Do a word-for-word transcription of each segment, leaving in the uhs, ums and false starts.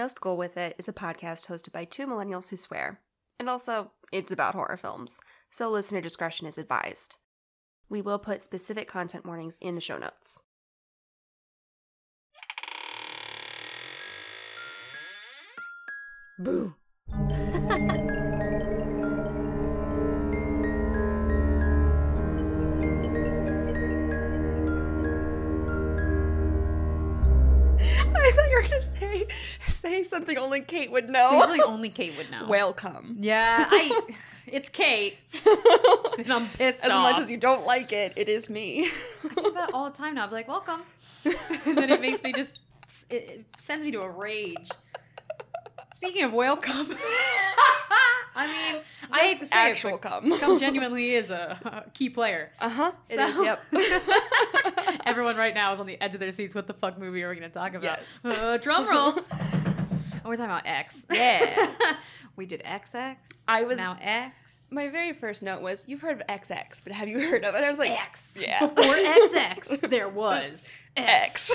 Just Go With It is a podcast hosted by two millennials who swear. And also, it's about horror films, so listener discretion is advised. We will put specific content warnings in the show notes. Boo! I thought you were going to say say something only Kate would know. Something only Kate would know. Welcome. Yeah, I. It's Kate. And I'm pissed as off. As much as you don't like it, it is me. I do that all the time now. I'm like, welcome. And then it makes me just, it sends me to a rage. Speaking of welcome, I mean, just I hate to say actual it, come. Come genuinely is a, a key player. Uh-huh. So. It is, yep. Everyone right now is on the edge of their seats. What the fuck movie are we going to talk about? Yes. Uh, drum roll. Oh, we're talking about X. Yeah. We did X X. I was now X. My very first note was, you've heard of X X, but have you heard of it? I was like, X. Yeah. Before X X, there was X. X.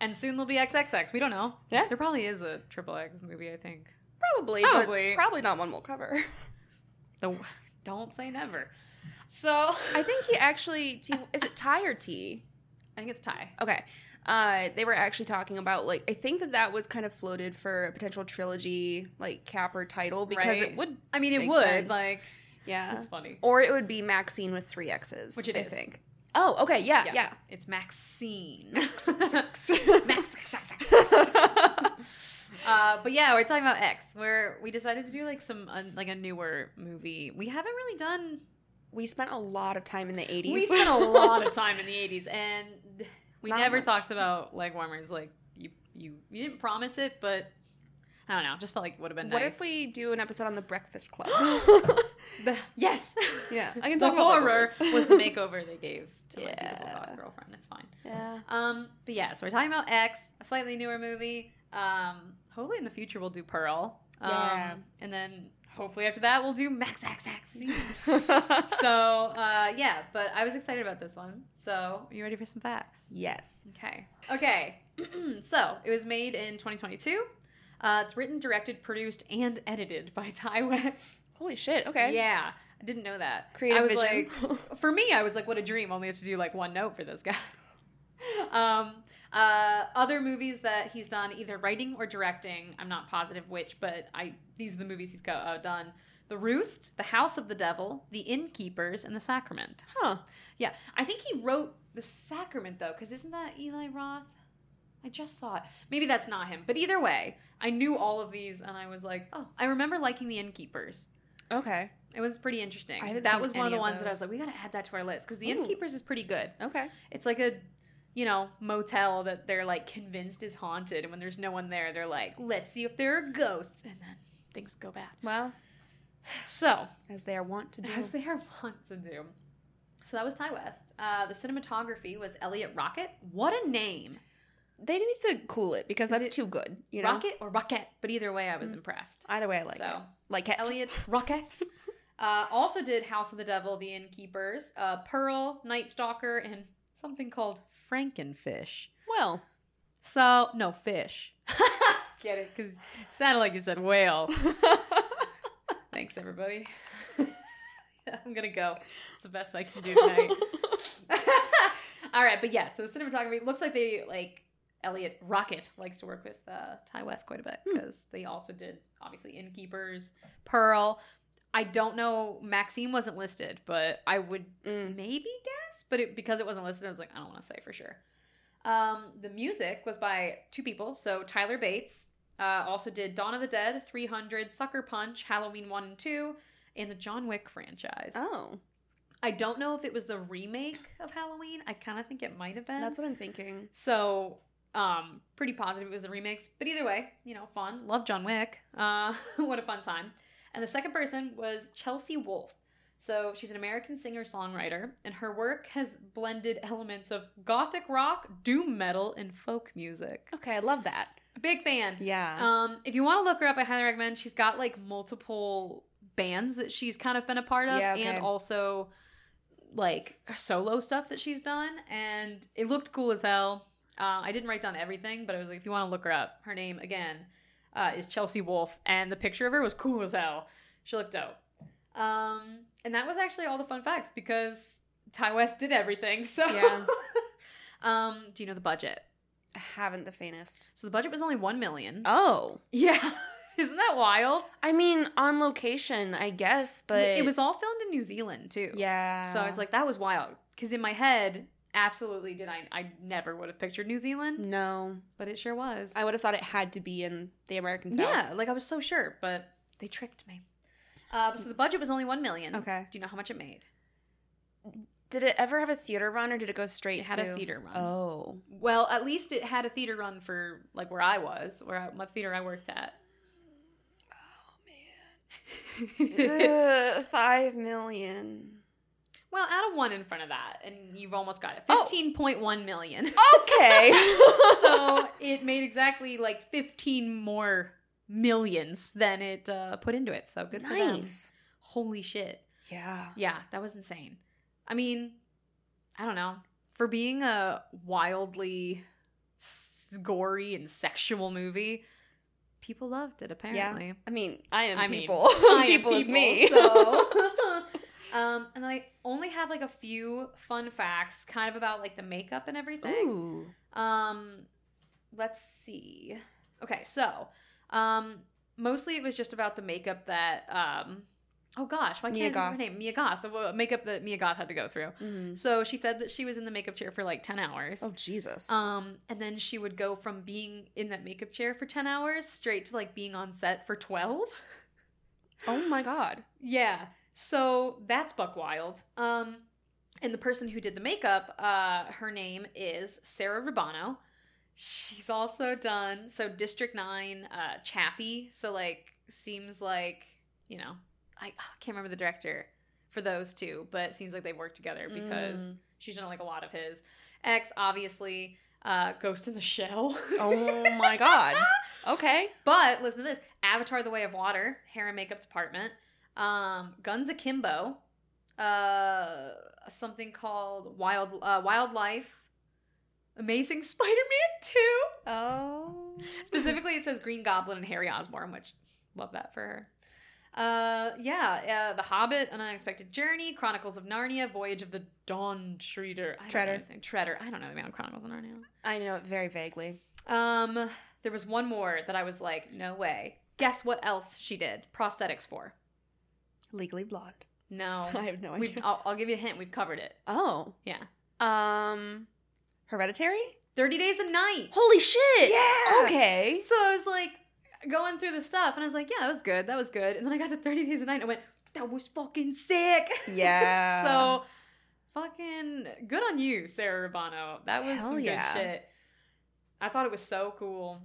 And soon there'll be X X X. We don't know. Yeah. There probably is a triple X movie, I think. Probably, probably. But probably not one we'll cover. The, don't say never. So I think he actually, T, is it Ti or T? I think it's Ti. Okay. Uh, they were actually talking about, like, I think that that was kind of floated for a potential trilogy, like, cap or title, because right. It would I mean, it would, sense. Like, yeah. It's funny. Or it would be Maxine with three X's, which it I is. think. Oh, okay, yeah, yeah. yeah. It's Maxine. Max, Max, Max, Max, Max. Uh, but yeah, we're talking about X, where we decided to do, like, some, uh, like, a newer movie. We haven't really done... We spent a lot of time in the eighties. We spent a lot of time in the eighties, and... We Not never much. talked about leg warmers. Like, you, you you didn't promise it, but I don't know. Just felt like it would have been what nice. What if we do an episode on The Breakfast Club? the, yes. Yeah. I can talk the about The horror leg was the makeover they gave to my yeah. beautiful goth girlfriend. It's fine. Yeah. Um. But yeah, so we're talking about X, a slightly newer movie. Um. Hopefully in the future we'll do Pearl. Um, yeah. And then... Hopefully after that, we'll do Max X X. So, uh, yeah, but I was excited about this one. So, are you ready for some facts? Yes. Okay. Okay. So, it was made in twenty twenty-two. Uh, it's written, directed, produced, and edited by Ti West. Holy shit. Okay. Yeah. I didn't know that. Creative I was vision. Like, for me, I was like, what a dream. Only have to do like one note for this guy. um, uh, other movies that he's done, either writing or directing, I'm not positive which, but I these are the movies he's got, uh, done. The Roost, The House of the Devil, The Innkeepers, and The Sacrament. Huh. Yeah. I think he wrote The Sacrament, though, because isn't that Eli Roth? I just saw it. Maybe that's not him. But either way, I knew all of these, and I was like, oh, I remember liking The Innkeepers. Okay. It was pretty interesting. I that was one of the of ones those. that I was like, we got to add that to our list, because The Ooh. Innkeepers is pretty good. Okay. It's like a... you know, motel that they're, like, convinced is haunted. And when there's no one there, they're like, let's see if there are ghosts. And then things go bad. Well, so. As they are wont to do. As they are wont to do. So that was Ti West. Uh, the cinematography was Eliot Rockett. What a name. They need to cool it because Is that's it too good. You know? Rocket or Rocket? But either way, I was mm. impressed. Either way, I like so, it. Like it. Eliot Rockett. uh, also did House of the Devil, The Innkeepers, uh, Pearl, Night Stalker, and something called... Frankenfish. Well, so no fish. Get it? Because it sounded like you said whale. Thanks, everybody. I'm gonna go. It's the best I can do tonight. All right, but yeah. So the cinematography looks like they like Eliot Rockett likes to work with uh, Ti West quite a bit because hmm. they also did obviously Innkeepers, Pearl. I don't know. Maxine wasn't listed, but I would mm. maybe guess. But it, because it wasn't listed, I was like, I don't want to say for sure. Um, the music was by two people. So Tyler Bates uh, also did Dawn of the Dead, three hundred, Sucker Punch, Halloween one and two, and the John Wick franchise. Oh. I don't know if it was the remake of Halloween. I kind of think it might have been. That's what I'm thinking. So... Um, pretty positive it was the remakes. But either way, you know, fun. Love John Wick. Uh, what a fun time. And the second person was Chelsea Wolfe. So she's an American singer-songwriter, and her work has blended elements of gothic rock, doom metal, and folk music. Okay, I love that. Big fan. Yeah. Um, if you want to look her up, I highly recommend. She's got, like, multiple bands that she's kind of been a part of, yeah, okay. and also, like, solo stuff that she's done. And it looked cool as hell. Uh, I didn't write down everything, but I was like, if you want to look her up, her name, again, uh, is Chelsea Wolfe, and the picture of her was cool as hell. She looked dope. Um, and that was actually all the fun facts, because Ti West did everything, so. Yeah. um, do you know the budget? I haven't the faintest. So the budget was only one million dollars. Oh. Yeah. Isn't that wild? I mean, on location, I guess, but... It was all filmed in New Zealand, too. Yeah. So I was like, that was wild. Because in my head, absolutely did I... I never would have pictured New Zealand. No. But it sure was. I would have thought it had to be in the American South. Yeah, like I was so sure, but they tricked me. Uh, so the budget was only one million dollars. Okay. Do you know how much it made? Did it ever have a theater run, or did it go straight to... It had to... a theater run. Oh. Well, at least it had a theater run for, like, where I was, where I, my theater I worked at. uh, five million. Well, add a one in front of that, and you've almost got it. Fifteen point one million. Okay. So it made exactly like fifteen more millions than it uh, put into it. So good nice. For them. Holy shit. Yeah. Yeah, that was insane. I mean, I don't know. For being a wildly gory and sexual movie, people loved it, apparently. Yeah. I mean, I am I people. Mean, I people am people, is me. So. um, and then I only have, like, a few fun facts kind of about, like, the makeup and everything. Ooh. Um, let's see. Okay, so um, mostly it was just about the makeup that um, – oh, gosh. Why can't Mia I Goth. Her name? Mia Goth. The makeup that Mia Goth had to go through. Mm-hmm. So she said that she was in the makeup chair for, like, ten hours. Oh, Jesus. Um, and then she would go from being in that makeup chair for ten hours straight to, like, being on set for twelve. Oh, my God. Yeah. So that's buck wild. Um, and the person who did the makeup, uh, her name is Sarah Rubano. She's also done, so District nine, uh, Chappie. So, like, seems like, you know... I can't remember the director for those two, but it seems like they work together because mm. she's done, like, a lot of his. Ex, obviously, uh, Ghost in the Shell. Oh, my God. Okay. But listen to this. Avatar the Way of Water, hair and makeup department. Um, Guns Akimbo. Uh, something called Wild uh, Wildlife. Amazing Spider-Man two. Oh. Specifically, it says Green Goblin and Harry Osborn, which, love that for her. Uh, yeah, uh, The Hobbit, An Unexpected Journey, Chronicles of Narnia, Voyage of the Dawn Treader. I Treader. Don't know Treader. I don't know the man Chronicles of Narnia. I know it very vaguely. Um, there was one more that I was like, no way. Guess what else she did? Prosthetics for. Legally Blonde. No. I have no idea. We've, I'll, I'll give you a hint. We've covered it. Oh. Yeah. Um, Hereditary? thirty days a night. Holy shit. Yeah. Okay. So I was like... going through the stuff, and I was like, yeah, that was good, that was good. And then I got to thirty days a night, and I went, that was fucking sick. Yeah. So, fucking good on you, Sarah Rubano. That was Hell some yeah. good shit. I thought it was so cool.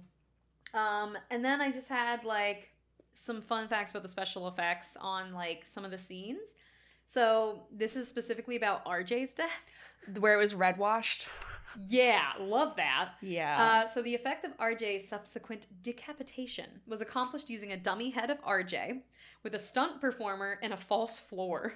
Um, and then I just had, like, some fun facts about the special effects on, like, some of the scenes. So, this is specifically about R J's death. Where it was red washed. Yeah, love that. Yeah. Uh, so the effect of R J's subsequent decapitation was accomplished using a dummy head of R J with a stunt performer and a false floor.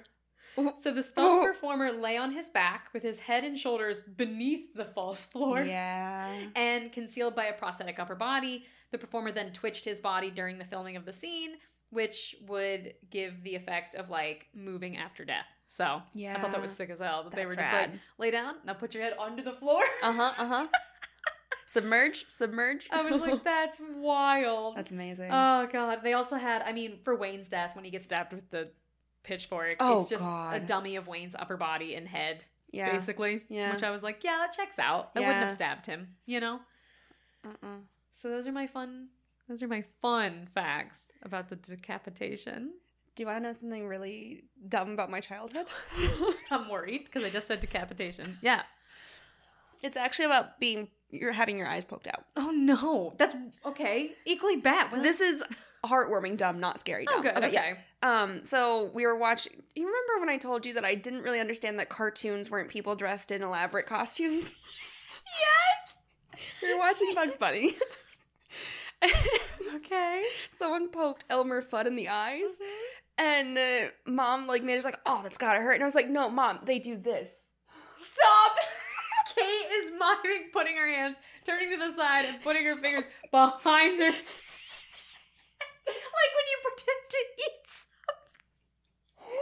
Ooh. So the stunt Ooh. performer lay on his back with his head and shoulders beneath the false floor. Yeah. And concealed by a prosthetic upper body. The performer then twitched his body during the filming of the scene, which would give the effect of, like, moving after death. So, yeah. I thought that was sick as hell. That That's they were just rad. Like, lay down, now put your head under the floor. Uh-huh, uh-huh. Submerge, submerge. I was like, that's wild. That's amazing. Oh, God. They also had, I mean, for Wayne's death, when he gets stabbed with the pitchfork, oh, it's just God. a dummy of Wayne's upper body and head, yeah. basically. Yeah. Which I was like, yeah, that checks out. Yeah. I wouldn't have stabbed him, you know? Uh-uh. So those are my fun, those are my fun facts about the decapitation. Do you want to know something really dumb about my childhood? I'm worried because I just said decapitation. Yeah. It's actually about being you're having your eyes poked out. Oh, no. That's okay. Equally bad. Well, this is heartwarming dumb, not scary dumb. Oh, good. Okay. okay. Yeah. Um, so we were watching. You remember when I told you that I didn't really understand that cartoons weren't people dressed in elaborate costumes? Yes. We were watching Bugs Bunny. Okay. Someone poked Elmer Fudd in the eyes. Okay. And uh, mom, like, manager's like, oh, that's gotta hurt. And I was like, no, mom, they do this. Stop! Kate is miming putting her hands, turning to the side, and putting her fingers behind her. Like when you pretend to eat something.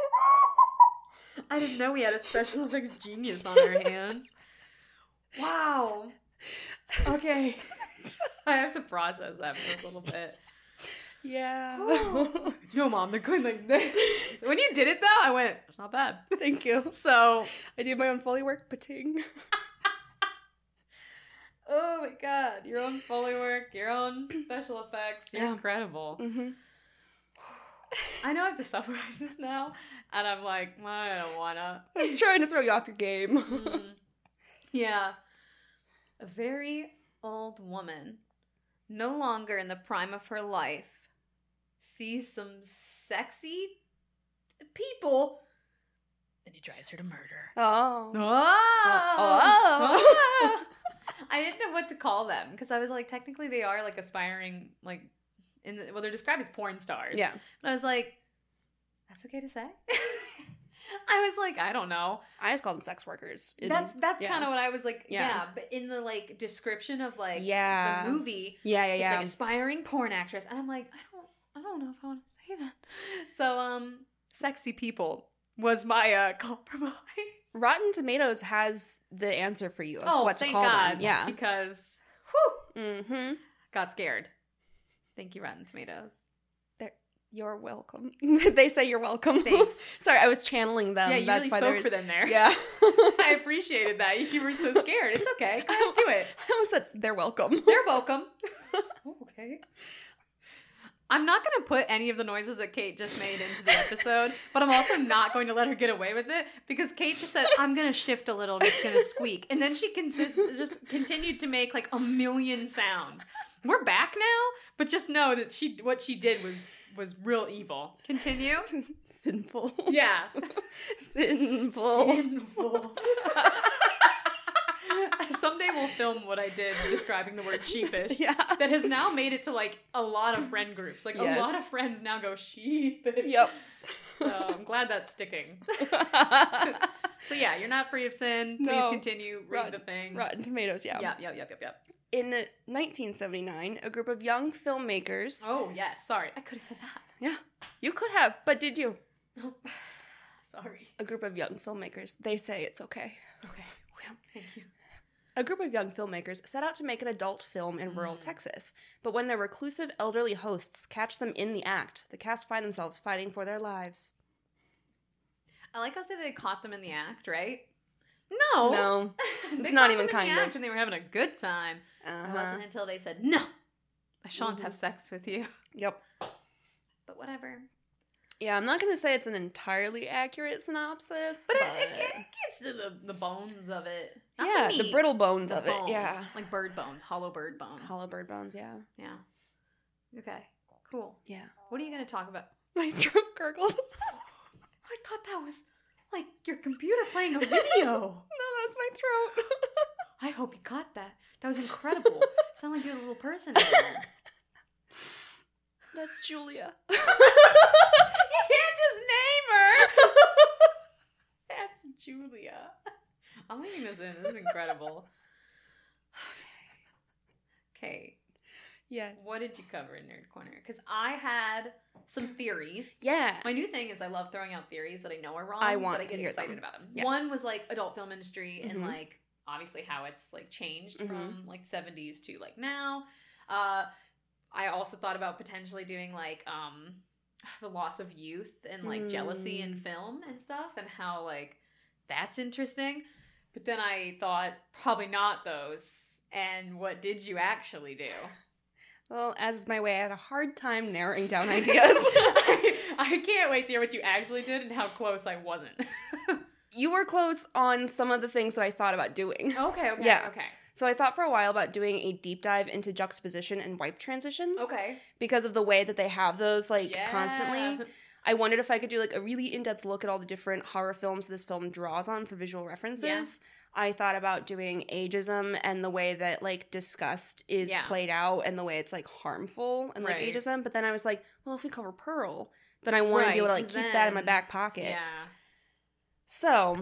I didn't know we had a special effects genius on our hands. Wow. Okay. I have to process that for a little bit. Yeah. Oh. No, Mom, they're going like this. When you did it, though, I went, it's not bad. Thank you. So I do my own Foley work, pating. Oh, my God. Your own Foley work, your own special effects. You're yeah. incredible. Mm-hmm. I know I have to summarize this now, and I'm like, I don't want to. It's trying to throw you off your game. Mm. Yeah. A very old woman, no longer in the prime of her life, sees some sexy people, and he drives her to murder. Oh. Oh. Oh. Oh. I didn't know what to call them, because I was like, technically they are like aspiring, like, in the, well, they're described as porn stars. Yeah. And I was like, that's okay to say? I was like, I don't know. I just call them sex workers. That's that's yeah. kind of what I was like. Yeah. yeah, but in the like description of like yeah. the movie, yeah, yeah, it's yeah, like aspiring porn actress, and I'm like, I don't, I don't know if I want to say that. So, um, sexy people was my uh, compromise. Rotten Tomatoes has the answer for you of oh, what to call God, them. Yeah, because whew, mm-hmm. got scared. Thank you, Rotten Tomatoes. You're welcome. They say you're welcome. Thanks. Sorry, I was channeling them. Yeah, you That's really why spoke there's... for them there. Yeah. I appreciated that. You were so scared. It's okay. Go ahead, do it. I almost said they're welcome. They're welcome. Oh, okay. I'm not going to put any of the noises that Kate just made into the episode, but I'm also not going to let her get away with it because Kate just said, I'm going to shift a little and it's going to squeak. And then she consist- just continued to make like a million sounds. We're back now, but just know that she what she did was... was real evil. Continue. Sinful. Yeah. Sinful. Sinful. Someday we'll film what I did describing the word sheepish. Yeah. That has now made it to like a lot of friend groups. Like yes. a lot of friends now go sheepish. Yep. So I'm glad that's sticking. So yeah, you're not free of sin. Please no. continue. Read Rotten, the thing. Rotten Tomatoes, yeah. Yep, yep, yep, yep, yep. In nineteen seventy-nine, a group of young filmmakers... Oh, yes. Sorry. I could have said that. Yeah. You could have, but did you? No. Oh, sorry. A group of young filmmakers. They say it's okay. Okay. Well, thank you. A group of young filmmakers set out to make an adult film in mm. rural Texas, but when their reclusive elderly hosts catch them in the act, the cast find themselves fighting for their lives. I like how say they caught them in the act, right? No. No. It's not even kind of. They caught them in the act and they were having a good time. Uh-huh. It wasn't until they said, no, I shan't mm-hmm. have sex with you. Yep. But whatever. Yeah, I'm not going to say it's an entirely accurate synopsis. But, but... It, it, it gets to the, the bones of it. Not yeah, the, meat, the brittle bones the of bones. It. Yeah. Like bird bones, hollow bird bones. Hollow bird bones, yeah. Yeah. Okay, cool. Yeah. What are you going to talk about? My throat gurgled. I thought that was... like your computer playing a video. No, that was my throat. I hope you caught that. That was incredible. Sound like you're a little person. That's Julia. You can't just name her. That's Julia. I'm leaving this in. This is incredible. Okay. Okay. Yes. What did you cover in Nerd Corner? Because I had some theories. Yeah. My new thing is I love throwing out theories that I know are wrong. I want but I get to hear excited them. About them. Yeah. One was like adult film industry mm-hmm. and like obviously how it's like changed mm-hmm. from like seventies to like now. Uh, I also thought about potentially doing like um, the loss of youth and like mm. jealousy in film and stuff and how like that's interesting. But then I thought probably not those. And what did you actually do? Well, as is my way, I had a hard time narrowing down ideas. I, I can't wait to hear what you actually did and how close I wasn't. You were close on some of the things that I thought about doing. Okay, okay, yeah. okay. So I thought for a while about doing a deep dive into juxtaposition and wipe transitions. Okay. Because of the way that they have those, like, yeah. constantly. I wondered if I could do, like, a really in-depth look at all the different horror films this film draws on for visual references. Yeah. I thought about doing ageism and the way that, like, disgust is yeah. played out and the way it's, like, harmful and, like, right. ageism. But then I was like, well, if we cover Pearl, then I want right, to be able to, like, keep then, that in my back pocket. Yeah. So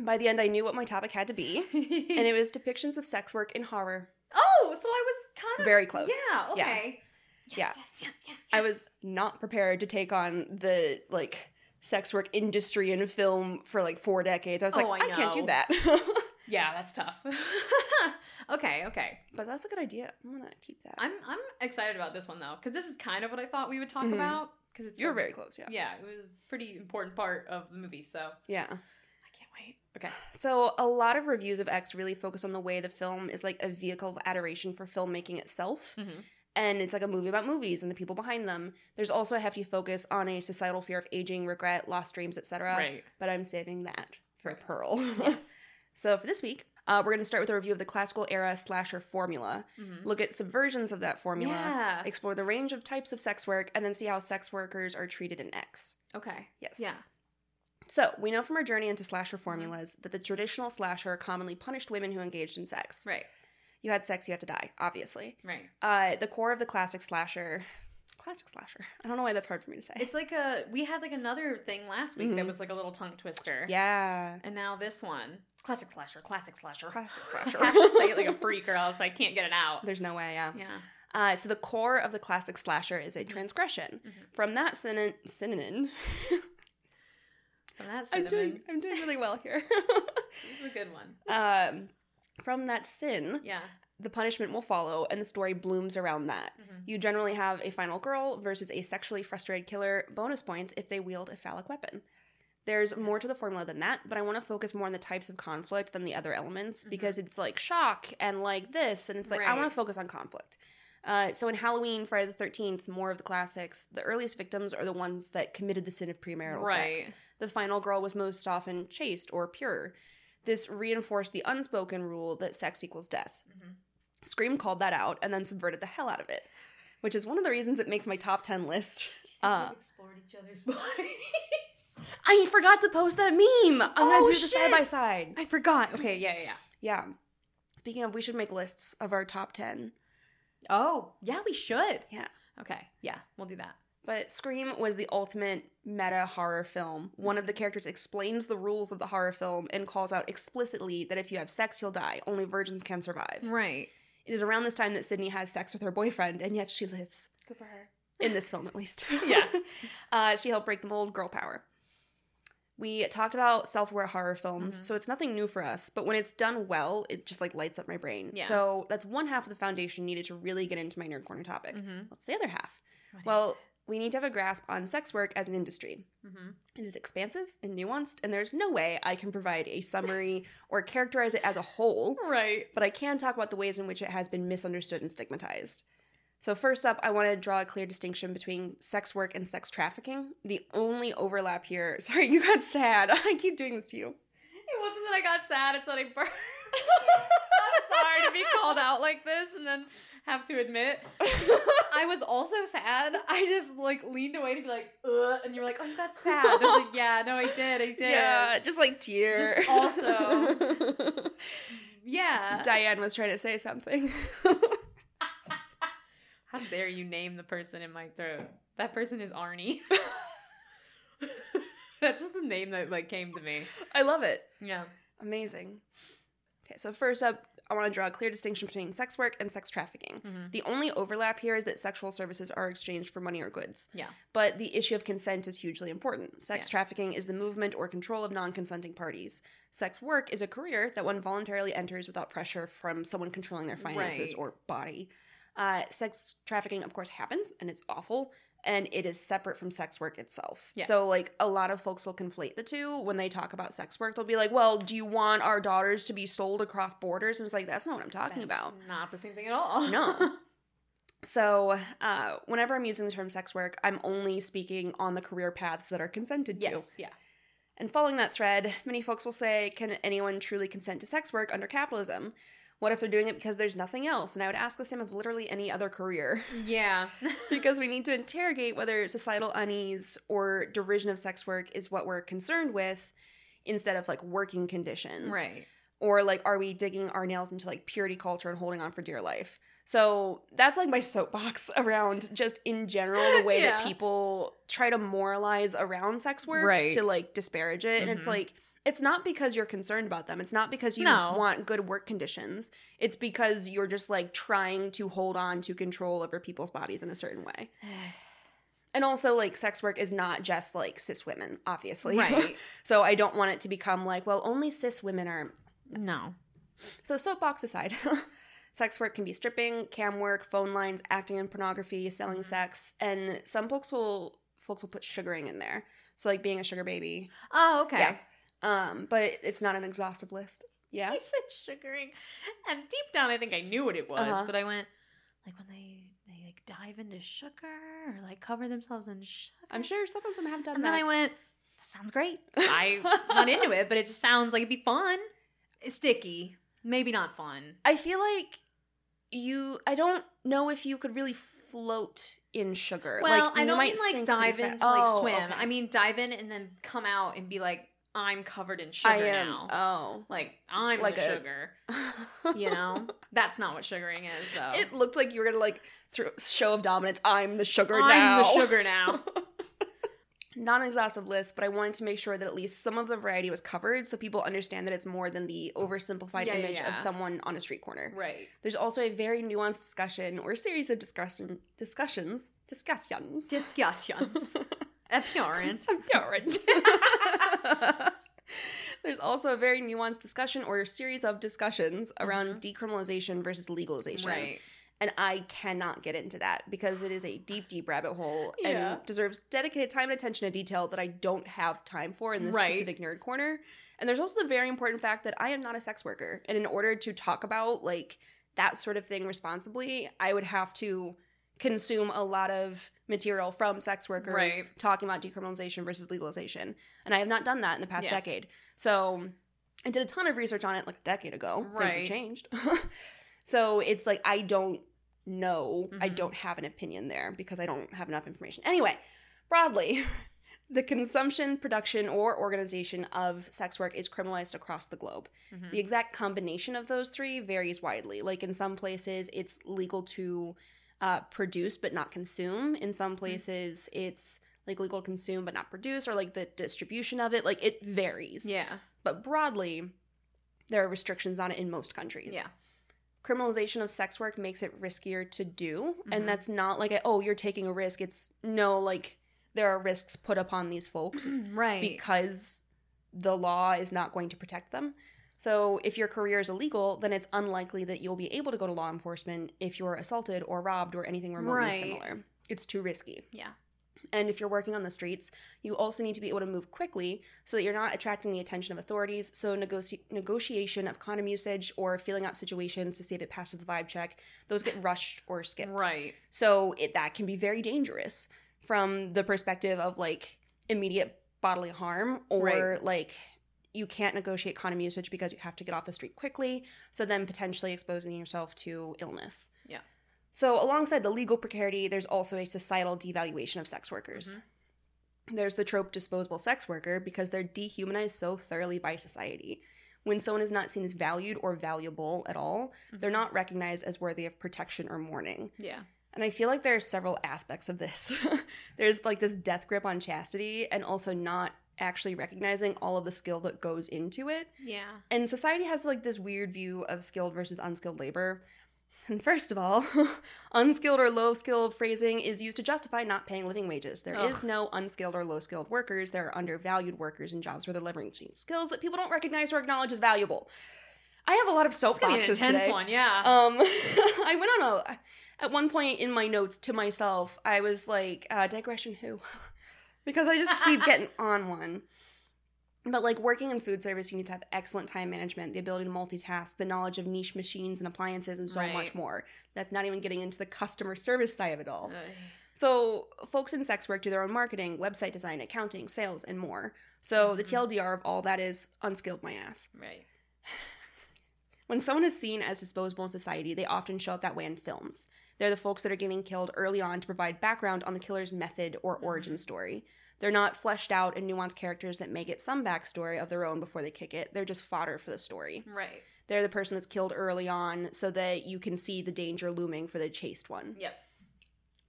By the end, I knew what my topic had to be, and it was depictions of sex work in horror. Oh, so I was kind of... Very close. Yeah, okay. Yeah. Yes, yeah. Yes, yes, yes, yes. I was not prepared to take on the, like, sex work industry in film for, like, four decades. I was oh, like, I, I can't do that. Yeah, that's tough. Okay, okay. But that's a good idea. I'm going to keep that. I'm I'm excited about this one, though, because this is kind of what I thought we would talk mm-hmm. about. Cause it's You're a, very close, yeah. Yeah, it was a pretty important part of the movie, so... Yeah. Okay. So a lot of reviews of X really focus on the way the film is like a vehicle of adoration for filmmaking itself. Mm-hmm. And it's like a movie about movies and the people behind them. There's also a hefty focus on a societal fear of aging, regret, lost dreams, et cetera. Right. But I'm saving that for right. Pearl. Yes. So for this week, uh, we're going to start with a review of the classical era slasher formula. Mm-hmm. Look at subversions of that formula. Yeah. Explore the range of types of sex work and then see how sex workers are treated in X. Okay. Yes. Yeah. So, we know from our journey into slasher formulas that the traditional slasher commonly punished women who engaged in sex. Right. You had sex, you had to die, obviously. Right. Uh, the core of the classic slasher... Classic slasher. I don't know why that's hard for me to say. It's like a... We had like another thing last week mm-hmm. that was like a little tongue twister. Yeah. And now this one. Classic slasher, classic slasher. Classic slasher. I have to say it like a freak or else I can't get it out. There's no way, yeah. Yeah. Uh, so, the core of the classic slasher is a transgression. Mm-hmm. From that synonym... synonym That I'm doing I'm doing really well here. This is a good one. Um, from that sin, yeah. the punishment will follow, and the story blooms around that. Mm-hmm. You generally have a final girl versus a sexually frustrated killer, bonus points if they wield a phallic weapon. There's more to the formula than that, but I want to focus more on the types of conflict than the other elements, mm-hmm. because it's like shock and like this, and it's like, right. I want to focus on conflict. Uh, so in Halloween, Friday the thirteenth, more of the classics, the earliest victims are the ones that committed the sin of premarital right. sex. The final girl was most often chaste or pure. This reinforced the unspoken rule that sex equals death. Mm-hmm. Scream called that out and then subverted the hell out of it, which is one of the reasons it makes my top ten list. Uh, we explored each other's bodies. I forgot to post that meme. I'm oh, going to do shit. the side by side. I forgot. Okay, yeah, yeah, yeah. Yeah. Speaking of, we should make lists of our top ten. Oh, yeah, we should. Yeah. Okay, yeah, we'll do that. But Scream was the ultimate meta horror film. One of the characters explains the rules of the horror film and calls out explicitly that if you have sex, you'll die. Only virgins can survive. Right. It is around this time that Sydney has sex with her boyfriend, and yet she lives. Good for her. In this film, at least. Yeah. uh, she helped break the mold, girl power. We talked about self-aware horror films, mm-hmm. so it's nothing new for us. But when it's done well, it just, like, lights up my brain. Yeah. So that's one half of the foundation needed to really get into my Nerd Corner topic. Mm-hmm. What's the other half? What well... We need to have a grasp on sex work as an industry. Mm-hmm. It is expansive and nuanced, and there's no way I can provide a summary or characterize it as a whole. Right. But I can talk about the ways in which it has been misunderstood and stigmatized. So first up, I want to draw a clear distinction between sex work and sex trafficking. The only overlap here... Sorry, you got sad. I keep doing this to you. It wasn't that I got sad. It's that I burped. I'm sorry to be called out like this and then... have to admit. I was also sad. I just, like, leaned away to be like, ugh, and you were like, oh, that's sad. And I was like, yeah, no, I did, I did. Yeah, just, like, tear. Just also. Yeah. Diane was trying to say something. How dare you name the person in my throat. That person is Arnie. That's just the name that, like, came to me. I love it. Yeah. Amazing. Okay, so first up, I want to draw a clear distinction between sex work and sex trafficking. Mm-hmm. The only overlap here is that sexual services are exchanged for money or goods. Yeah. But the issue of consent is hugely important. Sex yeah. trafficking is the movement or control of non-consenting parties. Sex work is a career that one voluntarily enters without pressure from someone controlling their finances right. or body. Uh, sex trafficking, of course, happens, and it's awful. And it is separate from sex work itself. Yeah. So, like, a lot of folks will conflate the two. When they talk about sex work, they'll be like, well, do you want our daughters to be sold across borders? And it's like, that's not what I'm talking that's about. Not the same thing at all. No. So, uh, whenever I'm using the term sex work, I'm only speaking on the career paths that are consented yes, to. Yes, yeah. And following that thread, many folks will say, can anyone truly consent to sex work under capitalism? What if they're doing it because there's nothing else? And I would ask the same of literally any other career. Yeah. Because we need to interrogate whether societal unease or derision of sex work is what we're concerned with instead of, like, working conditions. Right. Or, like, are we digging our nails into, like, purity culture and holding on for dear life? So that's, like, my soapbox around just in general the way yeah. that people try to moralize around sex work right. to, like, disparage it. Mm-hmm. And it's like... It's not because you're concerned about them. It's not because you no. want good work conditions. It's because you're just, like, trying to hold on to control over people's bodies in a certain way. And also, like, sex work is not just, like, cis women, obviously. Right. So I don't want it to become, like, well, only cis women are... No. So soapbox aside, sex work can be stripping, cam work, phone lines, acting in pornography, selling sex. And some folks will folks will put sugaring in there. So, like, being a sugar baby. Oh, okay. Yeah. Um, but it's not an exhaustive list. Yeah. I said sugaring. And deep down I think I knew what it was, uh-huh. but I went, like, when they, they like dive into sugar or like cover themselves in sugar. I'm sure some of them have done and that. And then I went, that sounds great. I went into it, but it just sounds like it'd be fun. It's sticky. Maybe not fun. I feel like you I don't know if you could really float in sugar. Well, like, I don't might mean like dive in to like oh, swim. Okay. I mean dive in and then come out and be like, I'm covered in sugar I am. now. Oh. Like, I'm like the a- sugar. You know? That's not what sugaring is, though. It looked like you were going to, like, throw show of dominance. I'm the sugar I'm now. I'm the sugar now. Not an exhaustive list, but I wanted to make sure that at least some of the variety was covered so people understand that it's more than the oversimplified yeah, image yeah, yeah. of someone on a street corner. Right. There's also a very nuanced discussion or series of discussion discussions. Discussions. Discussions. Apparent. Apparent. There's also a very nuanced discussion or a series of discussions around mm-hmm. decriminalization versus legalization. Right. And I cannot get into that because it is a deep, deep rabbit hole yeah. and deserves dedicated time and attention to detail that I don't have time for in this right. specific nerd corner. And there's also the very important fact that I am not a sex worker. And in order to talk about, like, that sort of thing responsibly, I would have to consume a lot of material from sex workers right. talking about decriminalization versus legalization. And I have not done that in the past yeah. decade. So I did a ton of research on it like a decade ago. Right. Things have changed. So it's like I don't know. Mm-hmm. I don't have an opinion there because I don't have enough information. Anyway, broadly, the consumption, production, or organization of sex work is criminalized across the globe. Mm-hmm. The exact combination of those three varies widely. Like in some places, it's legal to... Uh, produce but not consume. In some places, mm-hmm. it's like legal to consume but not produce, or like the distribution of it. Like it varies. Yeah. But broadly, there are restrictions on it in most countries. Yeah. Criminalization of sex work makes it riskier to do, mm-hmm. and that's not like a, oh, you're taking a risk. It's no, like there are risks put upon these folks, right? Because the law is not going to protect them. So if your career is illegal, then it's unlikely that you'll be able to go to law enforcement if you're assaulted or robbed or anything remotely right. similar. It's too risky. Yeah. And if you're working on the streets, you also need to be able to move quickly so that you're not attracting the attention of authorities. So negoci- negotiation of condom usage or filling out situations to see if it passes the vibe check, those get rushed or skipped. Right. So it, that can be very dangerous from the perspective of, like, immediate bodily harm or, right. like... You can't negotiate condom usage because you have to get off the street quickly, so then potentially exposing yourself to illness. Yeah. So alongside the legal precarity, there's also a societal devaluation of sex workers. Mm-hmm. There's the trope disposable sex worker because they're dehumanized so thoroughly by society. When someone is not seen as valued or valuable at all, mm-hmm. they're not recognized as worthy of protection or mourning. Yeah. And I feel like there are several aspects of this. There's like this death grip on chastity and also not actually recognizing all of the skill that goes into it. Yeah. And society has like this weird view of skilled versus unskilled labor. And first of all, unskilled or low-skilled phrasing is used to justify not paying living wages. There Ugh. is no unskilled or low-skilled workers. There are undervalued workers in jobs where they're leveraging skills that people don't recognize or acknowledge as valuable. I have a lot of soapboxes today. Intense one, yeah. Um, I went on a at one point in my notes to myself, I was like, uh, digression who? Because I just keep getting on one. But, like, working in food service, you need to have excellent time management, the ability to multitask, the knowledge of niche machines and appliances, and so right. much more. That's not even getting into the customer service side of it all. Ugh. So folks in sex work do their own marketing, website design, accounting, sales, and more. So mm-hmm. the T L D R of all that is unskilled my ass. Right. When someone is seen as disposable in society, they often show up that way in films. They're the folks that are getting killed early on to provide background on the killer's method or origin story. They're not fleshed out and nuanced characters that may get some backstory of their own before they kick it. They're just fodder for the story. Right. They're the person that's killed early on so that you can see the danger looming for the chased one. Yep.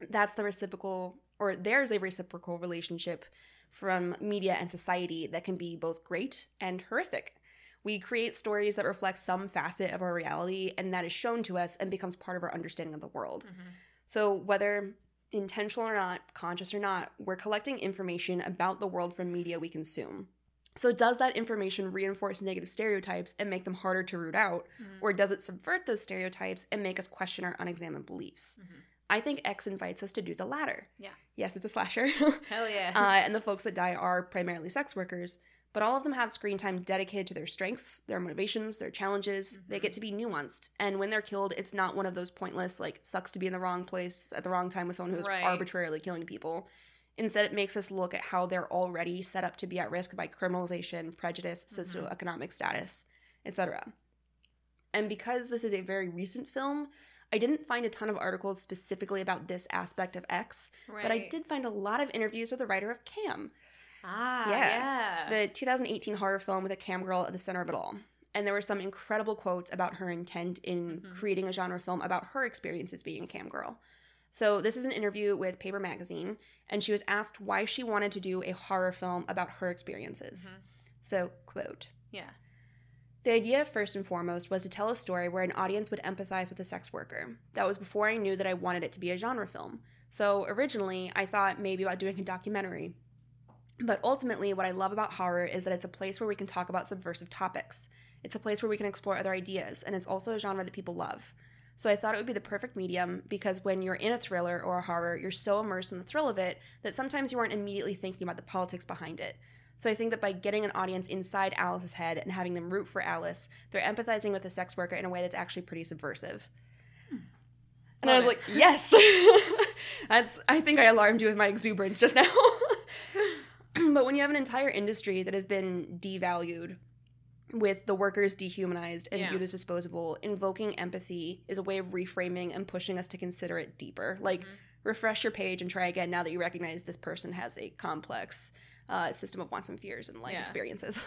that's the reciprocal, or there's a reciprocal relationship from media and society that can be both great and horrific. We create stories that reflect some facet of our reality, and that is shown to us and becomes part of our understanding of the world. Mm-hmm. So whether intentional or not, conscious or not, we're collecting information about the world from media we consume. So does that information reinforce negative stereotypes and make them harder to root out, mm-hmm. or does it subvert those stereotypes and make us question our unexamined beliefs? Mm-hmm. I think X invites us to do the latter. Yeah. Yes, it's a slasher. Hell yeah. Uh, and the folks that die are primarily sex workers. But all of them have screen time dedicated to their strengths, their motivations, their challenges. Mm-hmm. They get to be nuanced. And when they're killed, it's not one of those pointless, like, sucks to be in the wrong place at the wrong time with someone who's right. arbitrarily killing people. Instead, it makes us look at how they're already set up to be at risk by criminalization, prejudice, mm-hmm. socioeconomic status, et cetera. And because this is a very recent film, I didn't find a ton of articles specifically about this aspect of X, right. but I did find a lot of interviews with the writer of Cam. Ah, yeah. yeah. The two thousand eighteen horror film with a cam girl at the center of it all. And there were some incredible quotes about her intent in mm-hmm. creating a genre film about her experiences being a cam girl. So this is an interview with Paper Magazine, and she was asked why she wanted to do a horror film about her experiences. Mm-hmm. So, quote. Yeah. The idea, first and foremost, was to tell a story where an audience would empathize with a sex worker. That was before I knew that I wanted it to be a genre film. So originally, I thought maybe about doing a documentary. But ultimately, what I love about horror is that it's a place where we can talk about subversive topics. It's a place where we can explore other ideas, and it's also a genre that people love. So I thought it would be the perfect medium, because when you're in a thriller or a horror, you're so immersed in the thrill of it that sometimes you aren't immediately thinking about the politics behind it. So I think that by getting an audience inside Alice's head and having them root for Alice, they're empathizing with the sex worker in a way that's actually pretty subversive. Hmm. And love I was it. Like, yes! That's. I think I alarmed you with my exuberance just now. But when you have an entire industry that has been devalued, with the workers dehumanized and yeah. viewed as disposable, invoking empathy is a way of reframing and pushing us to consider it deeper. Like, mm-hmm. refresh your page and try again now that you recognize this person has a complex uh, system of wants and fears and life yeah. experiences.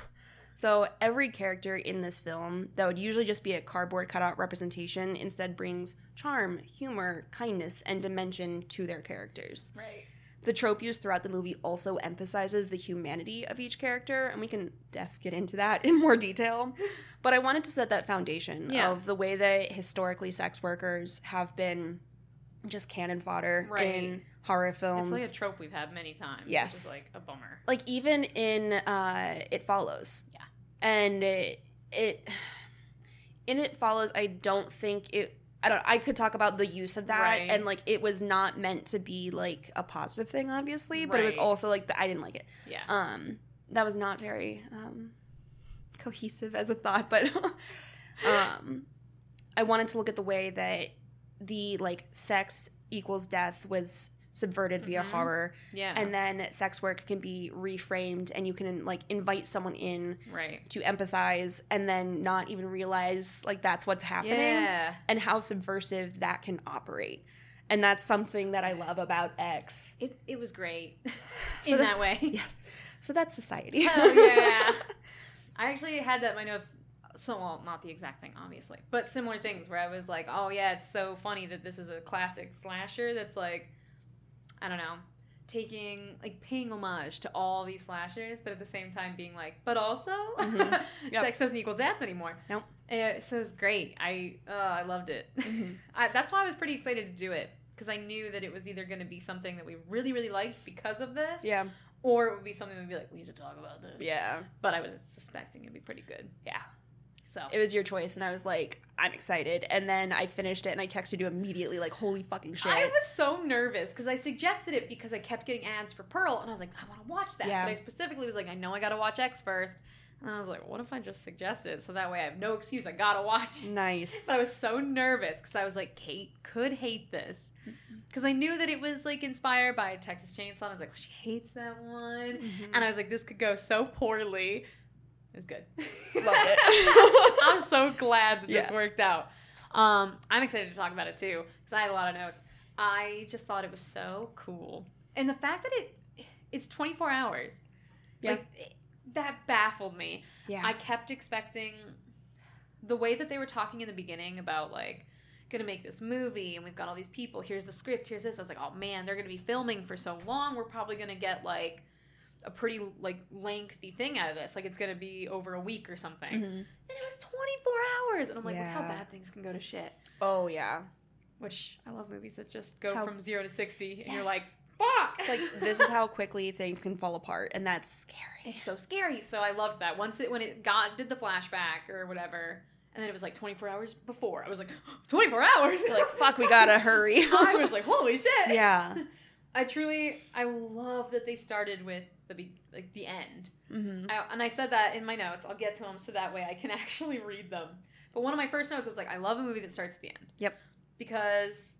So every character in this film that would usually just be a cardboard cutout representation instead brings charm, humor, kindness, and dimension to their characters. Right. The trope used throughout the movie also emphasizes the humanity of each character, and we can def get into that in more detail. But I wanted to set that foundation yeah. of the way that historically sex workers have been just cannon fodder right. in horror films. It's like a trope we've had many times. Yes. Which is like a bummer. Like even in uh, It Follows. Yeah. And it, it in It Follows, I don't think it... I don't. I could talk about the use of that, right. and like it was not meant to be like a positive thing, obviously, but right. it was also like the, I didn't like it. Yeah, um, that was not very um, cohesive as a thought. But um, I wanted to look at the way that the like sex equals death was subverted mm-hmm. via horror. Yeah, and then sex work can be reframed, and you can like invite someone in right. to empathize, and then not even realize like that's what's happening, yeah. and how subversive that can operate. And that's something that I love about X. It it was great so in that, that way. Yes. So that's society. Oh yeah. I actually had that in my notes. So, well, not the exact thing, obviously, but similar things where I was like, oh yeah, it's so funny that this is a classic slasher that's like, I don't know, taking, like, paying homage to all these slashers, but at the same time being like, but also, mm-hmm. yep. sex doesn't equal death anymore. Nope. Uh, so it was great. I uh, I loved it. Mm-hmm. I, that's why I was pretty excited to do it, because I knew that it was either going to be something that we really, really liked because of this, yeah, or it would be something that would be like, we need to talk about this. Yeah. But I was suspecting it would be pretty good. Yeah. So it was your choice, and I was like, I'm excited. And then I finished it, and I texted you immediately, like, holy fucking shit. I was so nervous, because I suggested it because I kept getting ads for Pearl, and I was like, I want to watch that. Yeah. But I specifically was like, I know I got to watch X first. And I was like, what if I just suggest it? So that way I have no excuse. I got to watch it. Nice. But I was so nervous, because I was like, Kate could hate this. Because I knew that it was, like, inspired by Texas Chainsaw. I was like, well, she hates that one. Mm-hmm. And I was like, this could go so poorly. It was good. Loved it. I'm so glad that yeah. this worked out. Um, I'm excited to talk about it, too, because I had a lot of notes. I just thought it was so cool. And the fact that it it's twenty-four hours. Yeah. Like, it, that baffled me. Yeah. I kept expecting the way that they were talking in the beginning about, like, going to make this movie, and we've got all these people. Here's the script. Here's this. I was like, oh, man, they're going to be filming for so long. We're probably going to get, like, a pretty, like, lengthy thing out of this. Like, it's going to be over a week or something. Mm-hmm. And it was twenty-four hours. And I'm like, yeah. Look how bad things can go to shit. Oh, yeah. Which, I love movies that just go how... from zero to sixty. And yes. You're like, fuck! It's like, this is how quickly things can fall apart. And that's scary. It's so scary. So I loved that. Once it, when it got, did the flashback or whatever... And then it was like twenty-four hours before. I was like, twenty-four hours? You're like, fuck, we gotta hurry. I was like, holy shit. Yeah. I truly, I love that they started with the be- like the end. Mm-hmm. I, and I said that in my notes. I'll get to them so that way I can actually read them. But one of my first notes was like, I love a movie that starts at the end. Yep. Because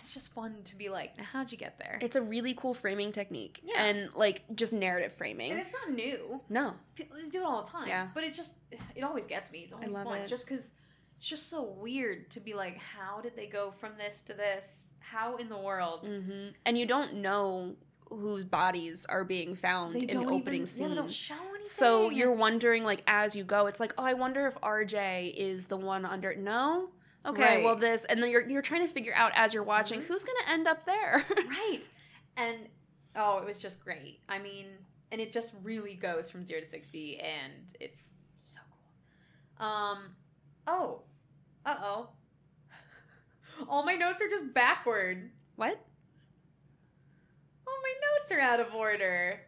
it's just fun to be like, now how'd you get there? It's a really cool framing technique. Yeah. And, like, just narrative framing. And it's not new. No. People do it all the time. Yeah. But it just, it always gets me. It's always I love fun. It. Just because it's just so weird to be like, how did they go from this to this? How in the world? Mm-hmm. And you don't know whose bodies are being found they in don't the opening even, scene. Yeah, they don't show anything. So you're wondering, like, as you go, it's like, oh, I wonder if R J is the one under, no? Okay, right. Well, this, and then you're you're trying to figure out as you're watching who's going to end up there. Right. And, oh, it was just great. I mean, and it just really goes from zero to sixty, and it's so cool. Um, oh, uh-oh. All my notes are just backward. What? All my notes are out of order.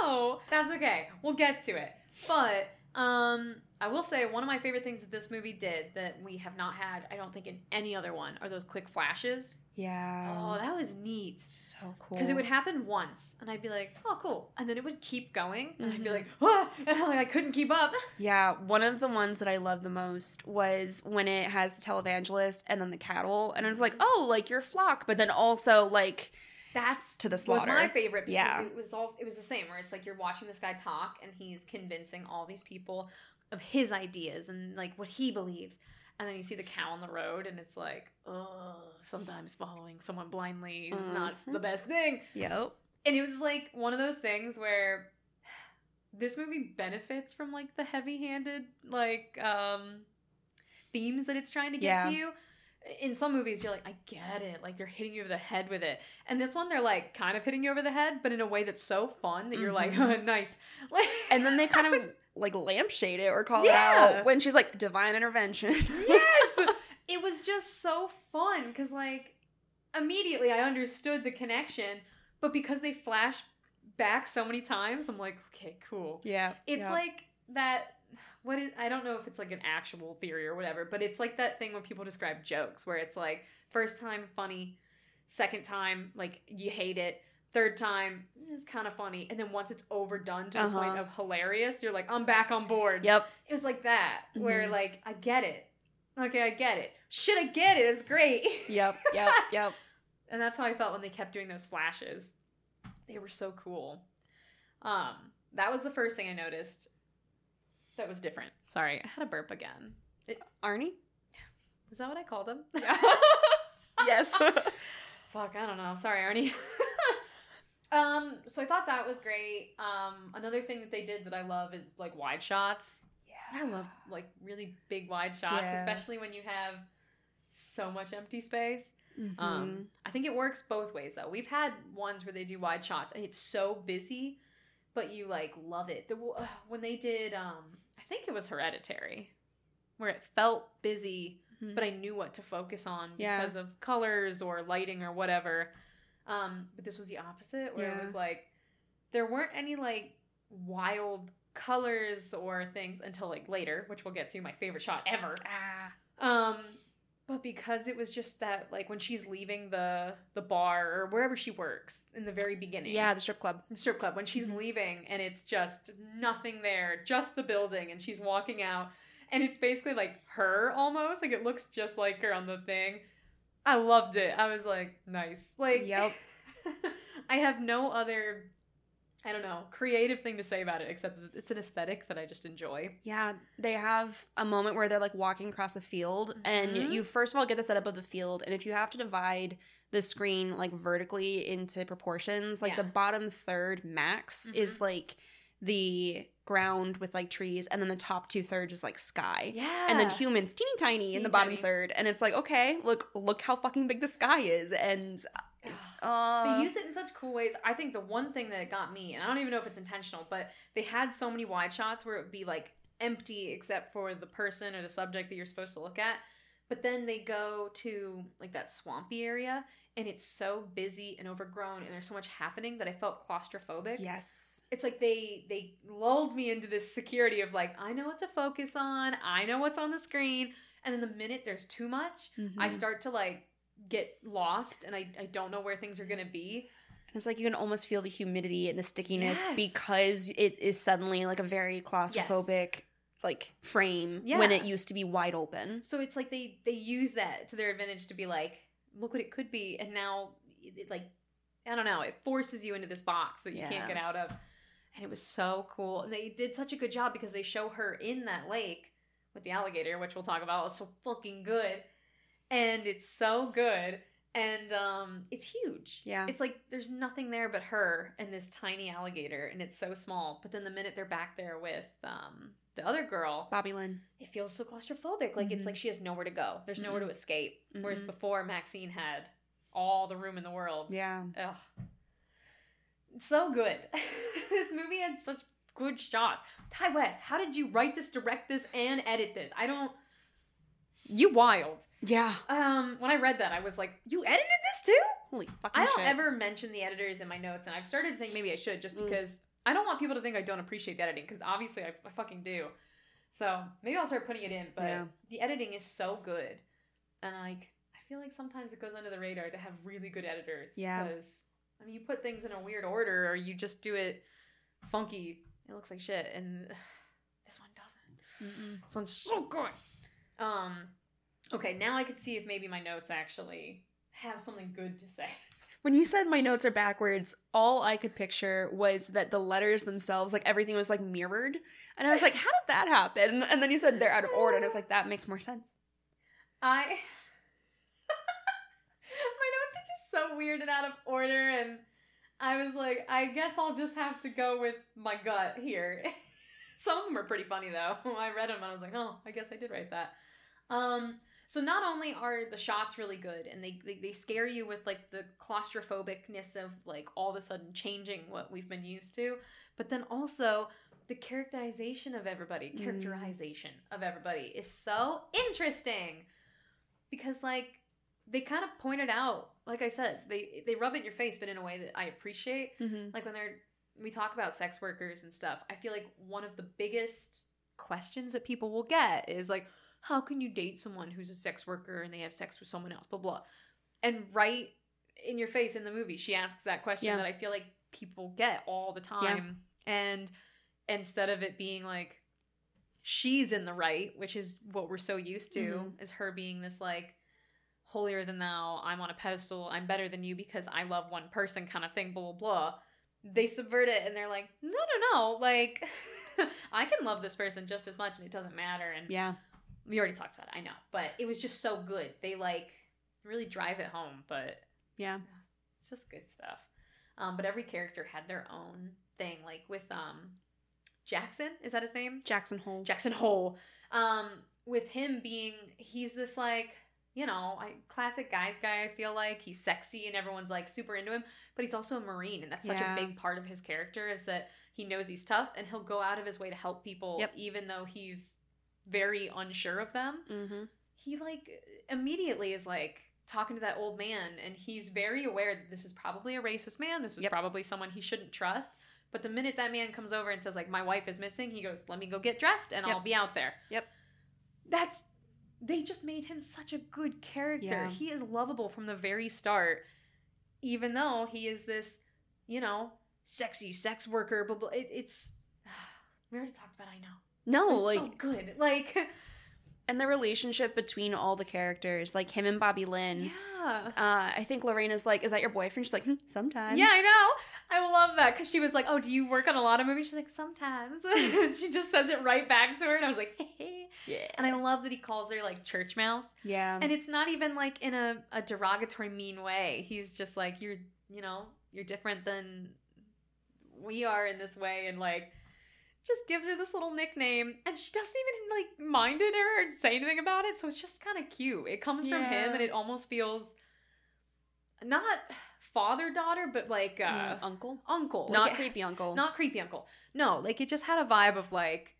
Oh, no. That's okay. We'll get to it. But, um... I will say one of my favorite things that this movie did that we have not had, I don't think, in any other one, are those quick flashes. Yeah. Oh, that was neat. So cool. Because it would happen once, and I'd be like, oh, cool. And then it would keep going, and mm-hmm. I'd be like, ah! And I'm like, I couldn't keep up. Yeah. One of the ones that I loved the most was when it has the televangelist and then the cattle, and I was like, oh, like your flock, but then also, like... That's to the slaughter. Was my favorite because yeah. it was also it was the same where it's like you're watching this guy talk and he's convincing all these people of his ideas and like what he believes, and then you see the cow on the road and it's like, oh, sometimes following someone blindly is mm-hmm. not the best thing. Yep. And it was like one of those things where this movie benefits from like the heavy-handed like um, themes that it's trying to get yeah. to you. In some movies, you're like, I get it. Like, they're hitting you over the head with it. And this one, they're, like, kind of hitting you over the head, but in a way that's so fun that you're mm-hmm. like, oh, nice. Like, and then they kind of, like, lampshade it or call yeah. it out when she's like, divine intervention. Yes! It was just so fun because, like, immediately I understood the connection, but because they flash back so many times, I'm like, okay, cool. Yeah. It's yeah. like that... What is, I don't know if it's like an actual theory or whatever, but it's like that thing when people describe jokes where it's like first time funny, second time like you hate it, third time it's kind of funny, and then once it's overdone to uh-huh. the point of hilarious, you're like, I'm back on board. Yep. It was like that where mm-hmm. like I get it. Okay, I get it. Shit, I get it. It's great. Yep, yep, yep. And that's how I felt when they kept doing those flashes. They were so cool. Um, that was the first thing I noticed. That was different. Sorry, I had a burp again. It, Arnie? Is that what I called him? Yeah. Yes. Fuck, I don't know. Sorry, Arnie. um. So I thought that was great. Um. Another thing that they did that I love is like wide shots. Yeah. I love like really big wide shots, yeah. especially when you have so much empty space. Mm-hmm. Um. I think it works both ways though. We've had ones where they do wide shots and it's so busy. But you, like, love it. The, uh, when they did, um, I think it was Hereditary, where it felt busy, mm-hmm. but I knew what to focus on yeah. because of colors or lighting or whatever. Um, but this was the opposite, where yeah. it was, like, there weren't any, like, wild colors or things until, like, later, which we'll get to, my favorite shot ever. Ah. Um, but because it was just that, like, when she's leaving the the bar or wherever she works in the very beginning. Yeah, the strip club. The strip club. When she's mm-hmm. leaving and it's just nothing there, just the building, and she's walking out. And it's basically, like, her almost. Like, it looks just like her on the thing. I loved it. I was like, nice. Like, yep. I have no other, I don't know, creative thing to say about it except that it's an aesthetic that I just enjoy. Yeah, they have a moment where they're like walking across a field mm-hmm. and you first of all get the setup of the field, and if you have to divide the screen like vertically into proportions, like yeah. the bottom third max mm-hmm. is like the ground with like trees, and then the top two thirds is like sky. Yeah. And then humans teeny tiny teeny in the bottom tiny. third. And it's like, okay, look look how fucking big the sky is. And uh, they use it in such cool ways. I think the one thing that got me, and I don't even know if it's intentional, but they had so many wide shots where it would be like empty except for the person or the subject that you're supposed to look at. But then they go to like that swampy area, and it's so busy and overgrown, and there's so much happening that I felt claustrophobic. Yes. It's like they they lulled me into this security of like, I know what to focus on. I know what's on the screen. And then the minute there's too much, mm-hmm. I start to like get lost, and I, I don't know where things are going to be. And it's like you can almost feel the humidity and the stickiness yes. because it is suddenly like a very claustrophobic yes. like frame yeah. when it used to be wide open. So it's like they, they use that to their advantage to be like, look what it could be. And now, it, like, I don't know, it forces you into this box that you yeah. can't get out of. And it was so cool. And they did such a good job because they show her in that lake with the alligator, which we'll talk about. It's so fucking good. And it's so good. And um, it's huge. Yeah. It's like there's nothing there but her and this tiny alligator. And it's so small. But then the minute they're back there with um, the other girl, Bobby Lynn, it feels so claustrophobic. Like, mm-hmm. it's like she has nowhere to go. There's mm-hmm. nowhere to escape. Mm-hmm. Whereas before, Maxine had all the room in the world. Yeah. Ugh. So good. This movie had such good shots. Ti West, how did you write this, direct this, and edit this? I don't... You wild. Yeah. Um, when I read that, I was like, you edited this too? Holy fucking shit. I don't shit. ever mention the editors in my notes, and I've started to think maybe I should just mm. because... I don't want people to think I don't appreciate the editing, because obviously I, I fucking do. So maybe I'll start putting it in, but yeah. the editing is so good. And like, I feel like sometimes it goes under the radar to have really good editors. Yeah. Because, I mean, you put things in a weird order, or you just do it funky. It looks like shit. And uh, this one doesn't. Mm-mm. This one's so good. Um, okay, now I could see if maybe my notes actually have something good to say. When you said my notes are backwards, all I could picture was that the letters themselves, like everything was like mirrored. And I was like, how did that happen? And then you said they're out of order. And I was like, that makes more sense. I, my notes are just so weird and out of order. And I was like, I guess I'll just have to go with my gut here. Some of them are pretty funny though. I read them and I was like, oh, I guess I did write that. Um... So not only are the shots really good, and they, they, they scare you with, like, the claustrophobicness of, like, all of a sudden changing what we've been used to, but then also the characterization of everybody, characterization mm. of everybody is so interesting because, like, they kind of pointed out, like I said, they, they rub it in your face, but in a way that I appreciate. Mm-hmm. Like, when they're we talk about sex workers and stuff, I feel like one of the biggest questions that people will get is, like, how can you date someone who's a sex worker and they have sex with someone else, blah, blah. And right in your face in the movie, she asks that question yeah. that I feel like people get all the time. Yeah. And instead of it being like, she's in the right, which is what we're so used to, mm-hmm. is her being this like, holier than thou, I'm on a pedestal, I'm better than you because I love one person kind of thing, blah, blah, blah. They subvert it and they're like, no, no, no. Like, I can love this person just as much and it doesn't matter. And yeah. We already talked about it, I know. But it was just so good. They, like, really drive it home. But, yeah. It's just good stuff. Um, but every character had their own thing. Like, with um, Jackson, is that his name? Jackson Hole. Jackson Hole. Um, with him being, he's this, like, you know, I, classic guys guy, I feel like. He's sexy and everyone's, like, super into him. But he's also a Marine. And that's such yeah. a big part of his character is that he knows he's tough. And he'll go out of his way to help people yep. even though he's... very unsure of them. Mm-hmm. He like immediately is like talking to that old man, and he's very aware that this is probably a racist man. This is yep. probably someone he shouldn't trust. But the minute that man comes over and says like, my wife is missing, he goes, let me go get dressed and yep. I'll be out there. Yep. That's, they just made him such a good character. Yeah. He is lovable from the very start, even though he is this, you know, sexy sex worker, blah, blah. It, it's, we already talked about, I know. No, it's like so good, like, and the relationship between all the characters, like him and Bobby Lynn. Yeah, uh, I think Lorena's like, "Is that your boyfriend?" She's like, hmm, "Sometimes." Yeah, I know. I love that because she was like, "Oh, do you work on a lot of movies?" She's like, "Sometimes." She just says it right back to her, and I was like, "Hey." Yeah. And I love that he calls her like church mouse. Yeah. And it's not even like in a, a derogatory, mean way. He's just like, "You're, you know, you're different than we are in this way," and like. just gives her this little nickname, and she doesn't even, like, mind it or say anything about it, so it's just kind of cute. It comes yeah. from him, and it almost feels not father-daughter, but, like, uh... Mm, uncle? Uncle. Not like, creepy uncle. Not creepy uncle. No, like, it just had a vibe of, like,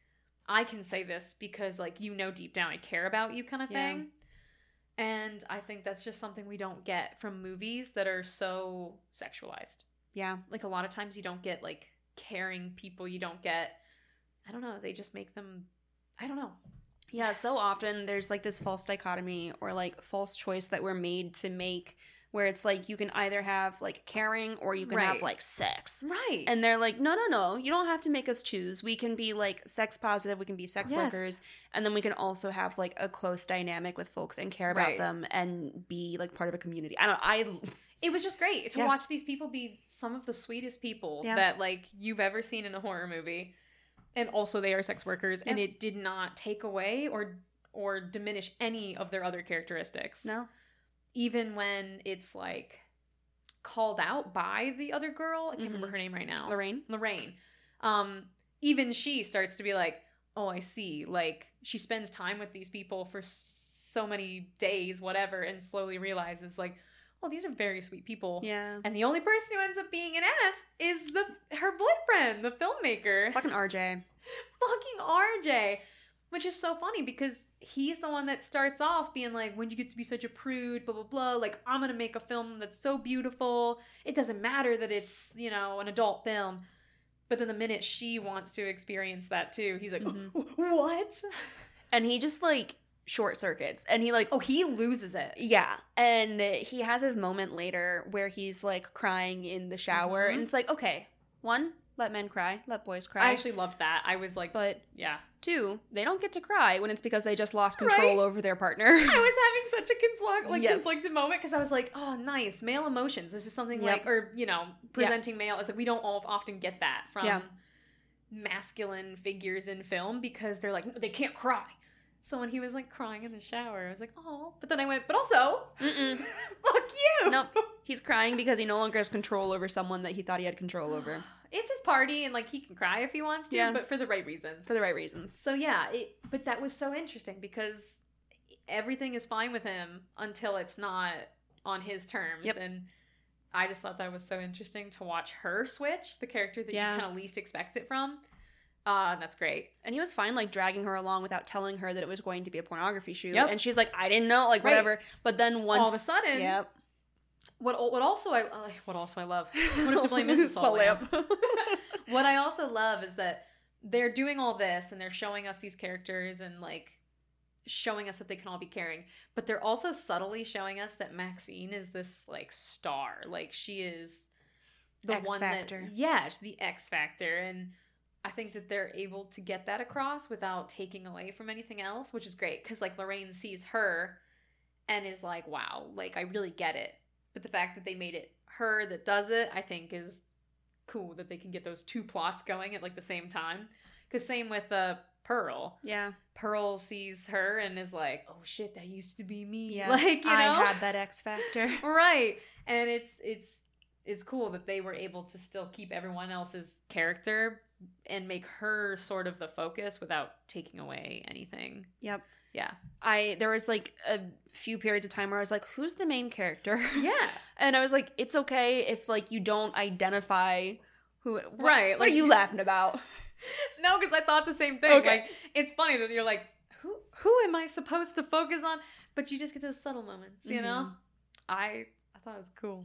I can say this because, like, you know deep down I care about you kind of yeah. thing. And I think that's just something we don't get from movies that are so sexualized. Yeah. Like, a lot of times you don't get, like, caring people. You don't get... I don't know. They just make them... I don't know. Yeah, so often there's, like, this false dichotomy or, like, false choice that we're made to make where it's, like, you can either have, like, caring or you can right. have, like, sex. Right. And they're like, no, no, no. You don't have to make us choose. We can be, like, sex positive. We can be sex yes. workers. And then we can also have, like, a close dynamic with folks and care about right. them and be, like, part of a community. I don't I... It was just great to yeah. watch these people be some of the sweetest people yeah. that, like, you've ever seen in a horror movie. And also they are sex workers, yeah. and it did not take away or or diminish any of their other characteristics. No. Even when it's, like, called out by the other girl. I can't mm-hmm. remember her name right now. Lorraine? Lorraine. Um, even she starts to be like, oh, I see. Like, she spends time with these people for so many days, whatever, and slowly realizes, like, oh, these are very sweet people. Yeah. And the only person who ends up being an ass is the her boyfriend, the filmmaker. Fucking R J. Fucking R J. Which is so funny because he's the one that starts off being like, when'd you get to be such a prude, blah, blah, blah. Like, I'm going to make a film that's so beautiful. It doesn't matter that it's, you know, an adult film. But then the minute she wants to experience that too, he's like, mm-hmm. what? And he just, like... short circuits and he like oh he loses it yeah and he has his moment later where he's like crying in the shower mm-hmm. and it's like, okay, one, let men cry, let boys cry. I actually loved that. I was like, but yeah, two, they don't get to cry when it's because they just lost control right? over their partner. I was having such a conflict like yes. conflicted moment because I was like, oh nice, male emotions, this is something yep. like, or you know, presenting yep. male, it's like we don't all often get that from yep. masculine figures in film because they're like, no, they can't cry. So when he was, like, crying in the shower, I was like, oh. But then I went, but also, mm-mm. fuck you. Nope. He's crying because he no longer has control over someone that he thought he had control over. It's his party, and, like, he can cry if he wants to, yeah. but for the right reasons. For the right reasons. So, yeah. It, but that was so interesting because everything is fine with him until it's not on his terms. Yep. And I just thought that was so interesting to watch her switch, the character that yeah. you kind of least expect it from. Uh, that's great. And he was fine, like, dragging her along without telling her that it was going to be a pornography shoot. Yep. And she's like, I didn't know, like, right. whatever. But then once... all of a sudden... Yep. What What also I... Uh, what also I love... What if to blame Missus Solamp? What I also love is that they're doing all this, and they're showing us these characters, and, like, showing us that they can all be caring. But they're also subtly showing us that Maxine is this, like, star. Like, she is... the X one Factor. That, yeah, the X Factor. And... I think that they're able to get that across without taking away from anything else, which is great. Because, like, Lorraine sees her and is like, wow, like, I really get it. But the fact that they made it her that does it, I think is cool that they can get those two plots going at, like, the same time. Because same with uh, Pearl. Yeah. Pearl sees her and is like, oh, shit, that used to be me. Yeah. Like, you know? I had that X Factor. Right. And it's it's it's cool that they were able to still keep everyone else's character and make her sort of the focus without taking away anything. Yep. Yeah. I there was like a few periods of time where I was like, who's the main character? Yeah. And I was like, it's okay if like you don't identify who it, what, right. Like, what are you laughing about? No, because I thought the same thing. Okay. Like, it's funny that you're like, who who am I supposed to focus on? But you just get those subtle moments, you mm-hmm. know? I I thought it was cool.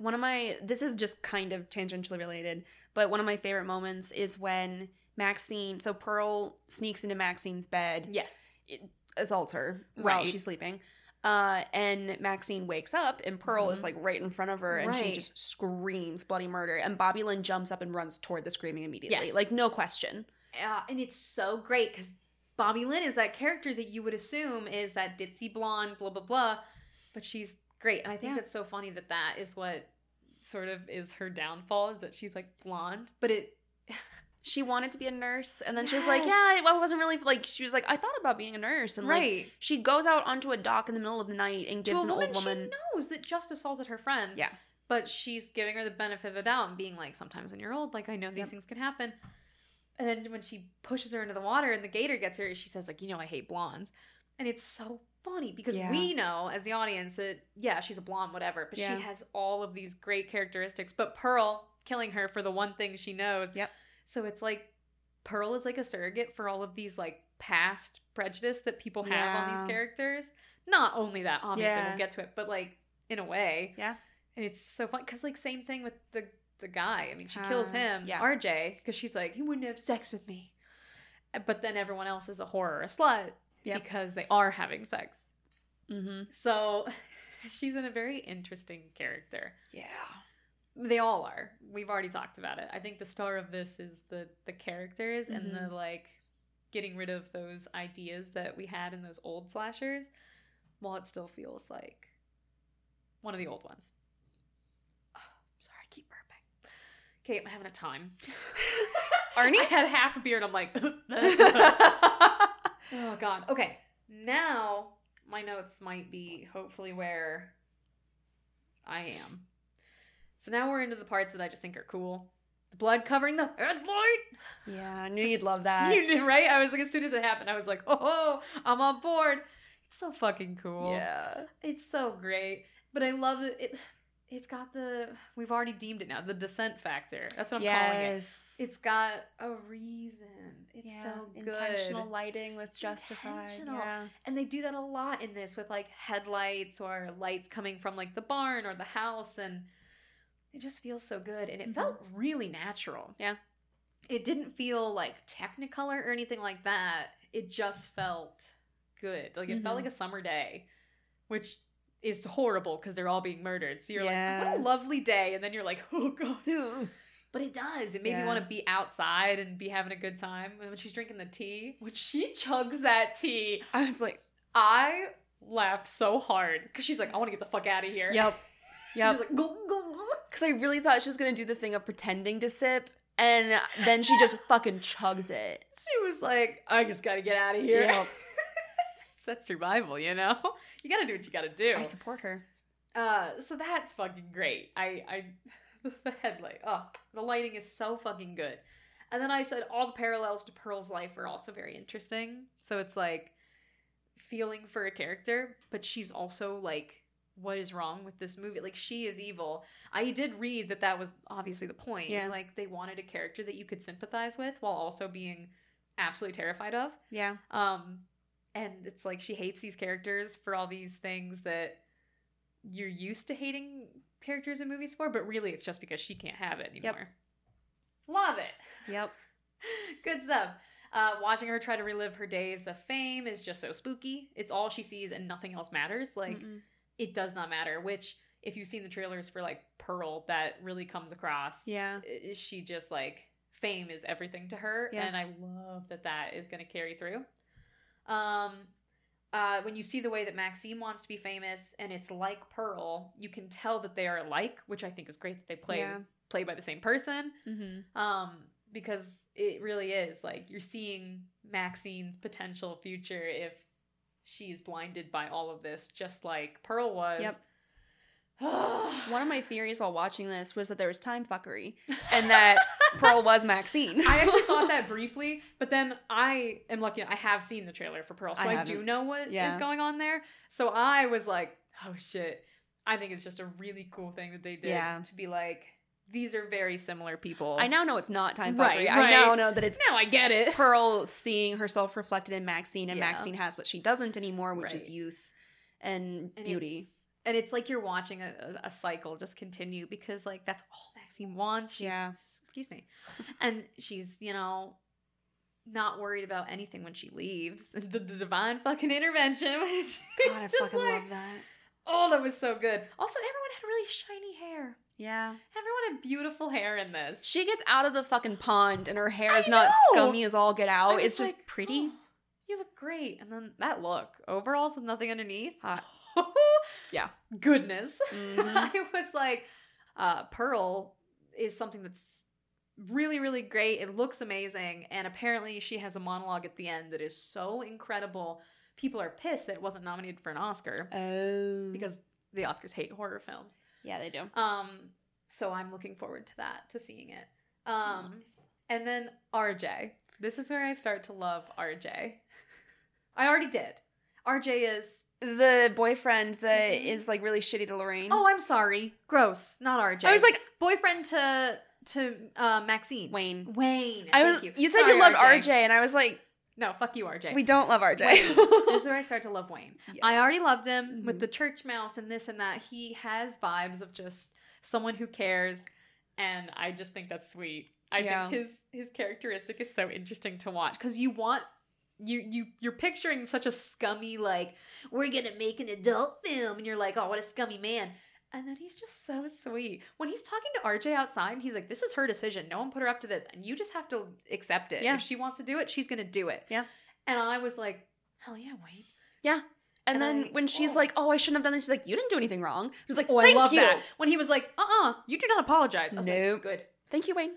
One of my, this is just kind of tangentially related, but one of my favorite moments is when Maxine, so Pearl sneaks into Maxine's bed. Yes. It assaults her while right. she's sleeping. Uh, and Maxine wakes up and Pearl mm-hmm. is like right in front of her and right. she just screams bloody murder. And Bobby Lynn jumps up and runs toward the screaming immediately. Yes. Like, no question. Uh, and it's so great because Bobby Lynn is that character that you would assume is that ditzy blonde, blah, blah, blah. But she's great. And I think yeah. that's so funny that that is what sort of is her downfall, is that she's like blonde, but it she wanted to be a nurse and then yes. she was like, yeah, I wasn't really like, she was like, I thought about being a nurse and right. like she goes out onto a dock in the middle of the night and gives an old woman she knows that just assaulted her friend. Yeah. But she's giving her the benefit of the doubt and being like, sometimes when you're old, like I know these yep. things can happen. And then when she pushes her into the water and the gator gets her, she says, like, you know, I hate blondes. And it's so funny because yeah. we know as the audience that, yeah, she's a blonde, whatever. But yeah. she has all of these great characteristics. But Pearl killing her for the one thing she knows. Yep. So it's like Pearl is like a surrogate for all of these like past prejudice that people have yeah. on these characters. Not only that, obviously, yeah. we'll get to it. But like in a way. Yeah. And it's so fun because like same thing with the the guy. I mean, she uh, kills him, yeah. R J, because she's like, he wouldn't have sex with me. But then everyone else is a whore or a slut yep. because they are having sex. Mm-hmm. So she's in a very interesting character. Yeah. They all are. We've already talked about it. I think the star of this is the, the characters mm-hmm. and the like getting rid of those ideas that we had in those old slashers while it still feels like one of the old ones. Okay, I'm having a time. Arnie had half a beer and I'm like, oh God. Okay, now my notes might be hopefully where I am. So now we're into the parts that I just think are cool. The blood covering the headlight. Yeah, I knew you'd love that. You did, right? I was like, as soon as it happened, I was like, oh, I'm on board. It's so fucking cool. Yeah. It's so great. But I love it. it It's got the, we've already deemed it now, the descent factor. That's what I'm yes. calling it. It's got a reason. It's yeah. so good. Intentional lighting with justified. Yeah. And they do that a lot in this with like headlights or lights coming from like the barn or the house. And it just feels so good. And it mm-hmm. felt really natural. Yeah. It didn't feel like Technicolor or anything like that. It just felt good. Like it mm-hmm. felt like a summer day, which is horrible because they're all being murdered. So you're yeah. like, what a lovely day. And then you're like, oh, God. But it does. It made yeah. me want to be outside and be having a good time. And when she's drinking the tea, when she chugs that tea, I was like, I laughed so hard because she's like, I want to get the fuck out of here. Yep. Yep. She's like, go, go, go. Because I really thought she was going to do the thing of pretending to sip. And then she just fucking chugs it. She was like, I just got to get out of here. Yep. That's survival, you know? You gotta do what you gotta do. I support her. Uh, so that's fucking great. I, I, the headlight, oh, the lighting is so fucking good. And then I said all the parallels to Pearl's life are also very interesting. So it's like feeling for a character, but she's also like, what is wrong with this movie? Like, she is evil. I did read that that was obviously the point. Yeah. Like, they wanted a character that you could sympathize with while also being absolutely terrified of. Yeah. Um, And it's like she hates these characters for all these things that you're used to hating characters in movies for, but really it's just because she can't have it anymore. Yep. Love it. Yep. Good stuff. Uh, watching her try to relive her days of fame is just so spooky. It's all she sees and nothing else matters. Like, mm-mm. it does not matter, which if you've seen the trailers for, like, Pearl, that really comes across. Yeah. She just, like, fame is everything to her, yeah. and I love that that is going to carry through. Um, uh, when you see the way that Maxine wants to be famous and it's like Pearl, you can tell that they are alike, which I think is great that they play, yeah. play by the same person. Mm-hmm. Um, because it really is like you're seeing Maxine's potential future if she's blinded by all of this, just like Pearl was. Yep. One of my theories while watching this was that there was time fuckery and that Pearl was Maxine. I actually thought that briefly, but then I am lucky. I have seen the trailer for Pearl, so I, I do know what yeah. is going on there. So I was like, oh shit. I think it's just a really cool thing that they did yeah. to be like, these are very similar people. I now know it's not time fuckery. Right, right. I now know that it's now I get it. Pearl seeing herself reflected in Maxine, and yeah. Maxine has what she doesn't anymore, which right. is youth and, and beauty. It's, And it's like you're watching a, a cycle just continue because, like, that's all Maxine wants. She's, yeah. Excuse me. And she's, you know, not worried about anything when she leaves. The, the divine fucking intervention. Which God, I fucking like, love that. Oh, that was so good. Also, everyone had really shiny hair. Yeah. Everyone had beautiful hair in this. She gets out of the fucking pond and her hair is not scummy as all get out. It's just like, pretty. Oh, you look great. And then that look. Overalls with nothing underneath. Hot. Yeah. Goodness. Mm-hmm. I was like, uh, Pearl is something that's really, really great. It looks amazing. And apparently she has a monologue at the end that is so incredible. People are pissed that it wasn't nominated for an Oscar. Oh. Because the Oscars hate horror films. Yeah, they do. Um, so I'm looking forward to that, to seeing it. Um, nice. And then R J. This is where I start to love R J. I already did. R J is... the boyfriend that is, like, really shitty to Lorraine. Oh, I'm sorry. Gross. Not R J. I was like... boyfriend to to uh, Maxine. Wayne. Wayne. I was, Thank you. You said sorry, you loved R J, and I was like... no, fuck you, R J. We don't love R J. This is where I start to love Wayne. Yes. I already loved him mm-hmm. with the church mouse and this and that. He has vibes of just someone who cares, and I just think that's sweet. I yeah. think his his characteristic is so interesting to watch, because you want... You, you, you're picturing such a scummy, like, we're going to make an adult film. And you're like, oh, what a scummy man. And then he's just so sweet. When he's talking to R J outside, he's like, this is her decision. No one put her up to this. And you just have to accept it. Yeah. If she wants to do it, she's going to do it. Yeah. And I was like, hell yeah, Wayne. Yeah. And, and then I, when she's oh. like, oh, I shouldn't have done this. She's like, you didn't do anything wrong. I was like, oh, I love you. that. When he was like, uh-uh, you do not apologize. I was no. like, good. Thank you, Wayne.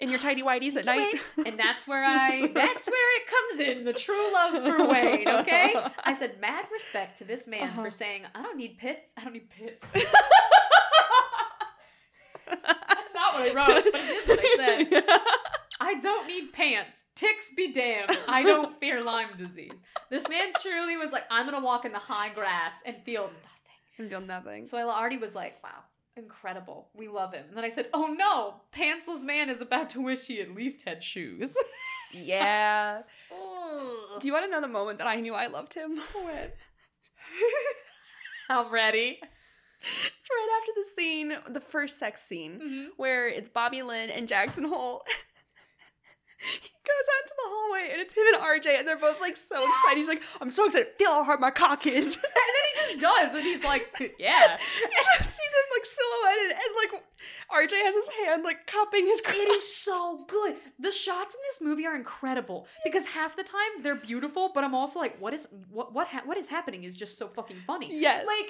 In your tidy whities at night. Wayne. And that's where I, that's where it comes in. The true love for Wayne, okay? I said, mad respect to this man uh-huh. for saying, I don't need pits. I don't need pits. That's not what I wrote, but it is what I said. I don't need pants. Ticks be damned. I don't fear Lyme disease. This man truly was like, I'm going to walk in the high grass and feel nothing. And feel nothing. So I already was like, wow. Incredible. We love him. And then I said, oh no, pantsless man is about to wish he at least had shoes. Yeah. Do you want to know the moment that I knew I loved him? When? I'm ready. It's right after the scene, the first sex scene, mm-hmm. where it's Bobby Lynn and Jackson Hole. He goes out to the hallway, and it's him and R J, and they're both, like, so yes! excited. He's like, I'm so excited. Feel how hard my cock is. And then he just does, and he's like, yeah. You just see them, like, silhouetted, and, like, R J has his hand, like, cupping his cock. It is so good. The shots in this movie are incredible, because half the time, they're beautiful, but I'm also like, what is what what, ha- what is happening is just so fucking funny. Yes. Like,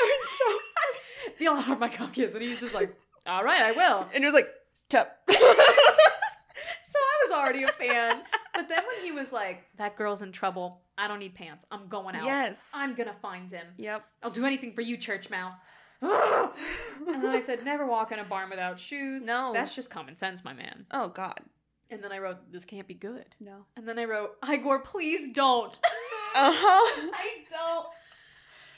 it's so funny. Feel how hard my cock is. And he's just like, all right, I will. And he was like, tup. Already a fan. But then when he was like, that girl's in trouble, I don't need pants, I'm going out, yes, I'm gonna find him, yep, I'll do anything for you, church mouse. And then I said, never walk in a barn without shoes. No, that's just common sense, my man. Oh god. And then I wrote, this can't be good. No. And then I wrote, Igor, please don't. Uh-huh. I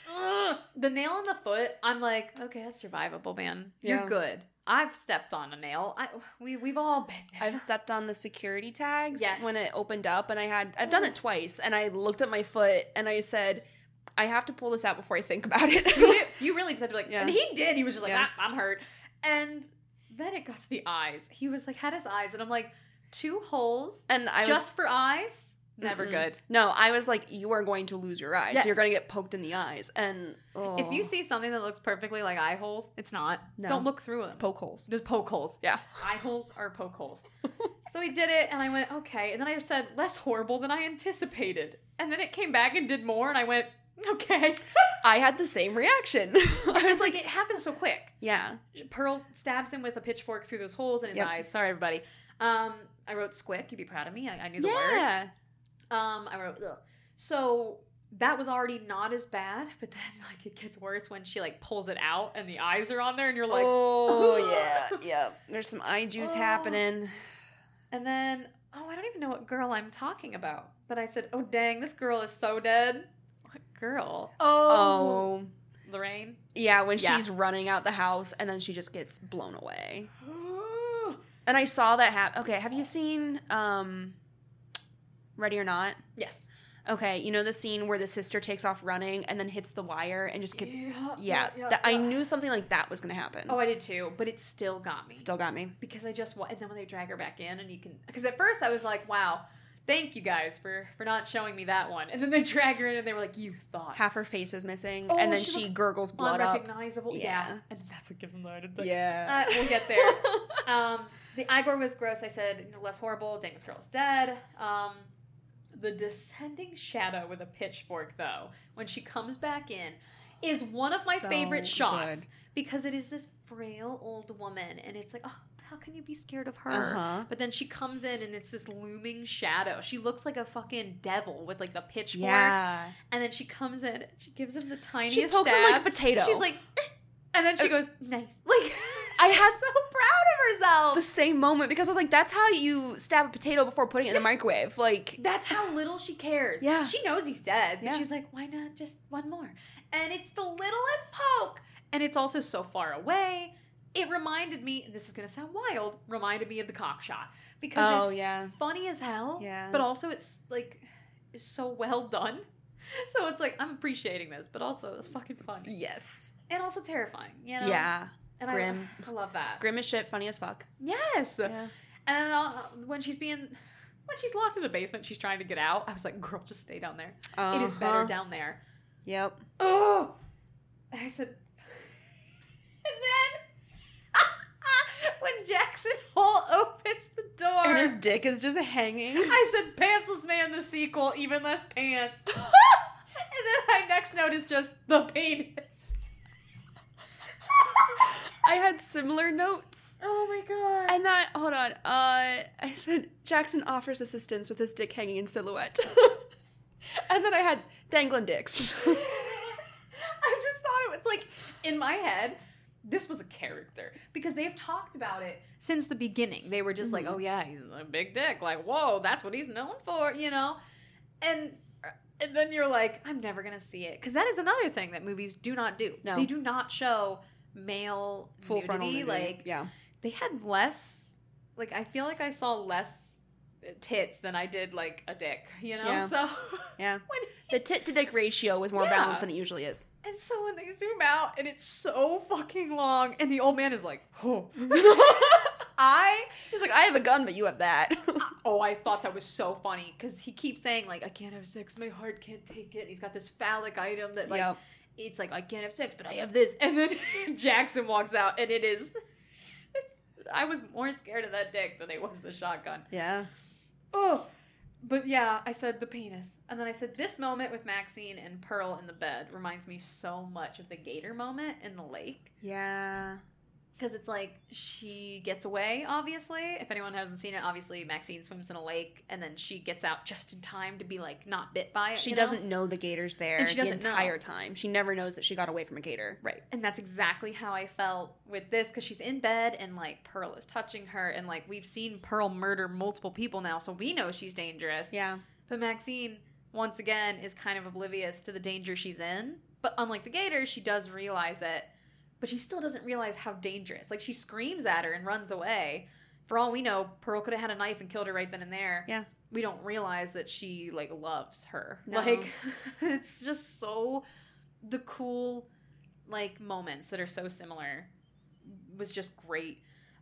don't. Ugh. The nail in the foot, I'm like, okay, that's survivable, man. Yeah. You're good. I've stepped on a nail. I, we, we've all been there. I've stepped on the security tags yes. when it opened up, and I had, I've done it twice, and I looked at my foot, and I said, I have to pull this out before I think about it. You did, you really just have to be like, yeah. And he did. He was just like, yeah. ah, I'm hurt. And then it got to the eyes. He was like, had his eyes, and I'm like, two holes and I just was, for eyes? Never mm-mm. good. No, I was like, you are going to lose your eyes. Yes. You're going to get poked in the eyes. And oh. if you see something that looks perfectly like eye holes, it's not. No. Don't look through them. It's poke holes. There's poke holes. Yeah. Eye holes are poke holes. So he did it, and I went, okay. And then I said, less horrible than I anticipated. And then it came back and did more, and I went, okay. I had the same reaction. I was like, like, it happened so quick. Yeah. Pearl stabs him with a pitchfork through those holes in his yep. eyes. Sorry, everybody. Um, I wrote squick. You'd be proud of me. I, I knew the yeah. word. Yeah. Um, I wrote, ugh. So that was already not as bad, but then like it gets worse when she like pulls it out and the eyes are on there and you're like, oh ugh. yeah, yeah. There's some eye juice oh. happening. And then, oh, I don't even know what girl I'm talking about, but I said, oh dang, this girl is so dead. What girl? Oh. oh. Lorraine? Yeah, when yeah. she's running out the house and then she just gets blown away. And I saw that happen. Okay, have you seen, um... Ready or Not? Yes. Okay, you know the scene where the sister takes off running and then hits the wire and just gets... Yeah. yeah, yeah that, yeah. I knew something like that was going to happen. Oh, I did too, but it still got me. Still got me. Because I just... And then when they drag her back in and you can... Because at first I was like, wow, thank you guys for, for not showing me that one. And then they drag her in and they were like, you thought. Half her face is missing oh, and then she, she gurgles blood up. Unrecognizable. Yeah. yeah. And that's what gives them the identity. Yeah. Uh, we'll get there. um, the Igor was gross. I said, less horrible. Dang, this girl's dead. Um... The descending shadow with a pitchfork, though, when she comes back in, is one of my so favorite shots good. Because it is this frail old woman, and it's like, oh, how can you be scared of her? Uh-huh. But then she comes in, and it's this looming shadow. She looks like a fucking devil with, like, the pitchfork. Yeah. And then she comes in, and she gives him the tiniest stab. She pokes stab. him like a potato. She's like, eh. And then she uh, goes, nice. Like, I had so proud of herself. The same moment, because I was like, that's how you stab a potato before putting it in the microwave. Like, that's how little she cares. Yeah. She knows he's dead. Yeah. She's like, why not just one more? And it's the littlest poke. And it's also so far away. It reminded me, and this is going to sound wild, reminded me of the cock shot. Because oh, it's yeah. funny as hell, yeah. but also it's, like, it's so well done. So it's like, I'm appreciating this, but also it's fucking funny. Yes. And also terrifying, you know? Yeah. And grim. I, I love that. Grim as shit, funny as fuck. Yes. Yeah. And I'll, when she's being, when she's locked in the basement, she's trying to get out. I was like, girl, just stay down there. Uh-huh. It is better down there. Yep. Oh! I said, and then... when Jackson Hole opens the door. And his dick is just hanging. I said, Pantsless Man, the sequel, even less pants. And then my next note is just, the penis. I had similar notes. Oh my god. And that, hold on. Uh, I said, Jackson offers assistance with his dick hanging in silhouette. And then I had dangling dicks. I just thought it was like, in my head... this was a character, because they've talked about it since the beginning. They were just mm-hmm. like, oh yeah, he's a big dick. Like, whoa, that's what he's known for, you know? And and then you're like, I'm never going to see it. Because that is another thing that movies do not do. No. They do not show male full nudity. Frontal nudity. Like, yeah. They had less, like, I feel like I saw less tits than I did, like, a dick, you know? Yeah. So. Yeah. When the tit to dick ratio was more yeah. balanced than it usually is. And so when they zoom out and it's so fucking long and the old man is like, oh. I, he's like, I have a gun, but you have that. Oh, I thought that was so funny because he keeps saying like, I can't have sex. My heart can't take it. And he's got this phallic item that like, yep. it's like, I can't have sex, but I have this. And then Jackson walks out and it is, I was more scared of that dick than I was the shotgun. Yeah. Oh. But yeah, I said the penis. And then I said, this moment with Maxine and Pearl in the bed reminds me so much of the gator moment in the lake. Yeah. Because it's like, she gets away, obviously. If anyone hasn't seen it, obviously Maxine swims in a lake and then she gets out just in time to be like, not bit by it. She doesn't know? know the gator's there and she doesn't the entire know. time. She never knows that she got away from a gator. Right. And that's exactly how I felt with this, because she's in bed and like Pearl is touching her and like we've seen Pearl murder multiple people now, so we know she's dangerous. Yeah. But Maxine, once again, is kind of oblivious to the danger she's in. But unlike the gator, she does realize it. But she still doesn't realize how dangerous. Like, she screams at her and runs away. For all we know, Pearl could have had a knife and killed her right then and there. Yeah. We don't realize that she, like, loves her. No. Like, it's just so... the cool, like, moments that are so similar was just great.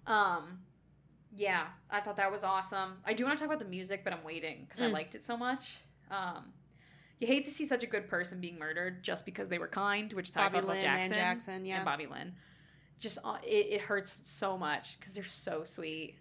Um, yeah. I thought that was awesome. I do want to talk about the music, but I'm waiting because mm. I liked it so much. Um... You hate to see such a good person being murdered just because they were kind, which is how I felt about Jackson. And Jackson, yeah. And Bobby Lynn. Just, it, it hurts so much because they're so sweet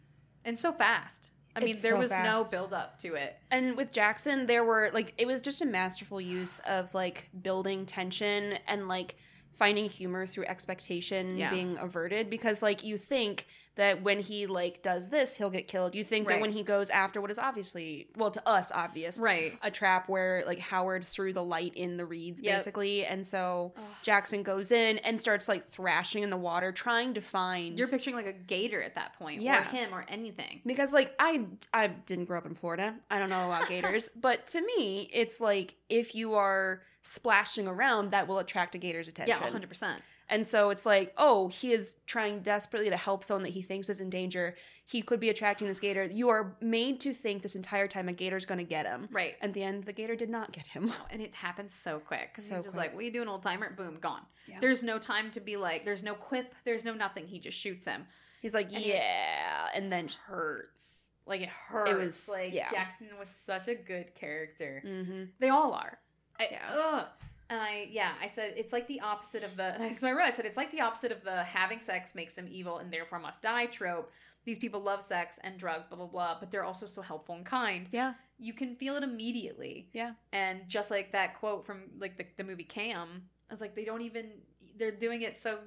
and so fast. I mean, it's there so was fast. no build up to it. And with Jackson, there were, like, it was just a masterful use of, like, building tension and, like, finding humor through expectation yeah. being averted. Because, like, you think that when he, like, does this, he'll get killed. You think right. that when he goes after what is obviously, well, to us, obvious. Right. A trap where, like, Howard threw the light in the reeds, yep. basically. And so Ugh. Jackson goes in and starts, like, thrashing in the water, trying to find... You're picturing, like, a gator at that point. Yeah. Or him or anything. Because, like, I, I didn't grow up in Florida. I don't know about gators. But to me, it's like, if you are... splashing around, that will attract a gator's attention. Yeah, one hundred percent. And so it's like, oh, he is trying desperately to help someone that he thinks is in danger. He could be attracting this gator. You are made to think this entire time a gator's going to get him. Right. At the end, the gator did not get him. And it happens so quick. Because so he's just quick. like, what are you doing, old timer? Boom, gone. Yeah. There's no time to be like, there's no quip. There's no nothing. He just shoots him. He's like, and yeah. It, and then just hurts. Like, it hurts. It was, like, yeah. Jackson was such a good character. Mm-hmm. They all are. I, yeah. Ugh. And I, yeah, I said, it's like the opposite of the, and I, so I read, I said, it's like the opposite of the having sex makes them evil and therefore must die trope. These people love sex and drugs, blah, blah, blah, but they're also so helpful and kind. Yeah. You can feel it immediately. Yeah. And just like that quote from, like, the, the movie Cam, I was like, they don't even, they're doing it so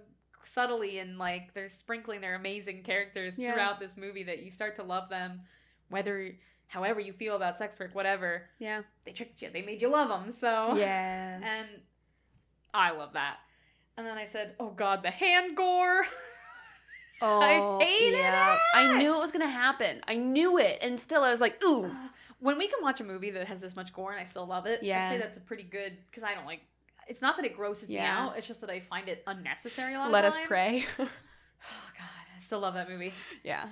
subtly and, like, they're sprinkling their amazing characters yeah. throughout this movie that you start to love them, whether... however you feel about sex work, whatever. Yeah. They tricked you. They made you love them, so. Yeah. And I love that. And then I said, oh, God, the hand gore. Oh, I hated yeah. it. I knew it was going to happen. I knew it. And still, I was like, ooh. When we can watch a movie that has this much gore and I still love it, yeah. I'd say that's a pretty good, because I don't like, it's not that it grosses yeah. me out. It's just that I find it unnecessary a lot Let of time. Us Pray. Oh, God. I still love that movie. Yeah.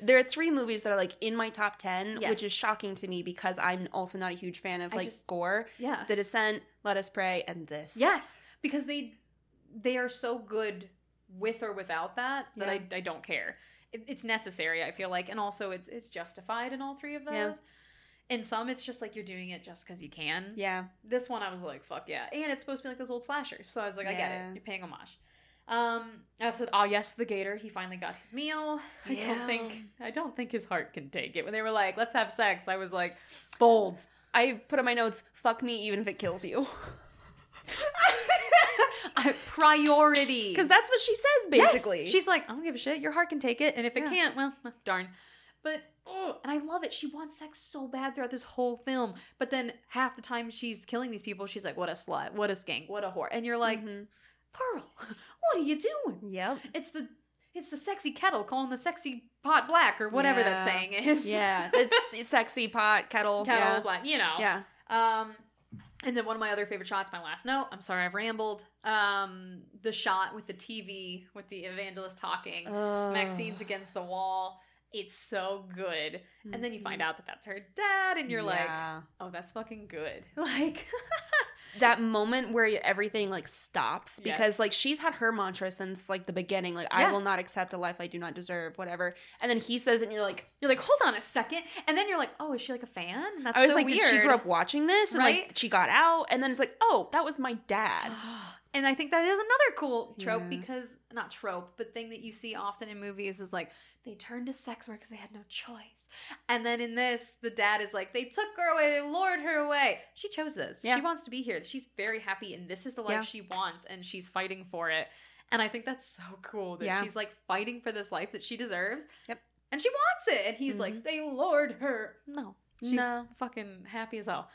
There are three movies that are like in my top ten, yes. which is shocking to me because I'm also not a huge fan of I like just, gore. Yeah. The Descent, Let Us Pray, and this. Yes. Because they they are so good with or without that that yeah. I, I don't care. It, it's necessary, I feel like. And also it's it's justified in all three of those. Yeah. In some, it's just like you're doing it just because you can. Yeah. This one I was like, fuck yeah. And it's supposed to be like those old slashers. So I was like, yeah. I get it. You're paying homage. Um, I said, oh yes, the gator, he finally got his meal. I yeah. don't think, I don't think his heart can take it. When they were like, let's have sex, I was like, bold. I put in my notes, fuck me even if it kills you. I, priority. Because that's what she says, basically. Yes. She's like, I don't give a shit, your heart can take it, and if it yeah. can't, well, darn. But, oh, and I love it, she wants sex so bad throughout this whole film, but then half the time she's killing these people, she's like, what a slut, what a skank, what a whore, and you're like, mm-hmm. Pearl, what are you doing? Yep. It's the it's the sexy kettle calling the sexy pot black or whatever yeah. that saying is. Yeah. It's, it's sexy pot, kettle. Kettle, yeah. black, you know. Yeah. Um, and then one of my other favorite shots, my last note, I'm sorry I've rambled, um, the shot with the T V, with the evangelist talking, oh. Maxine's against the wall. It's so good. Mm-hmm. And then you find out that that's her dad and you're yeah. like, oh, that's fucking good. Like... That moment where everything, like, stops. Because, yes. like, she's had her mantra since, like, the beginning. Like, yeah. I will not accept a life I do not deserve, whatever. And then he says it, and you're like, you're like, hold on a second. And then you're like, oh, is she, like, a fan? And that's so weird. I was so like, weird. Did she grow up watching this? And, right? like, she got out. And then it's like, oh, that was my dad. And I think that is another cool trope yeah. because, not trope, but thing that you see often in movies is, like, they turned to sex work because they had no choice. And then in this, the dad is like, they took her away, they lured her away. She chose this. Yeah. She wants to be here. She's very happy, and this is the life yeah. she wants, and she's fighting for it. And I think that's so cool that yeah. she's, like, fighting for this life that she deserves. Yep. And she wants it. And he's mm-hmm. like, they lured her. No. She's no. fucking happy as hell.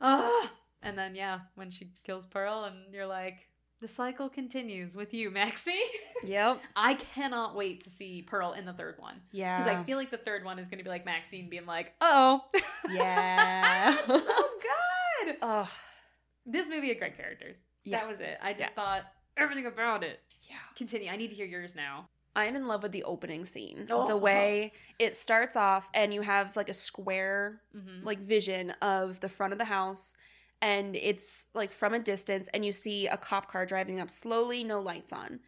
Ugh. And then, yeah, when she kills Pearl, and you're like... The cycle continues with you, Maxie. Yep. I cannot wait to see Pearl in the third one. Yeah. Because I feel like the third one is going to be like Maxine being like, uh-oh. Yeah. So good. Oh. This movie had great characters. Yeah. That was it. I just yeah. thought everything about it. Yeah. Continue. I need to hear yours now. I'm in love with the opening scene. Oh. The way it starts off and you have like a square mm-hmm. like vision of the front of the house. And it's, like, from a distance, and you see a cop car driving up slowly, no lights on.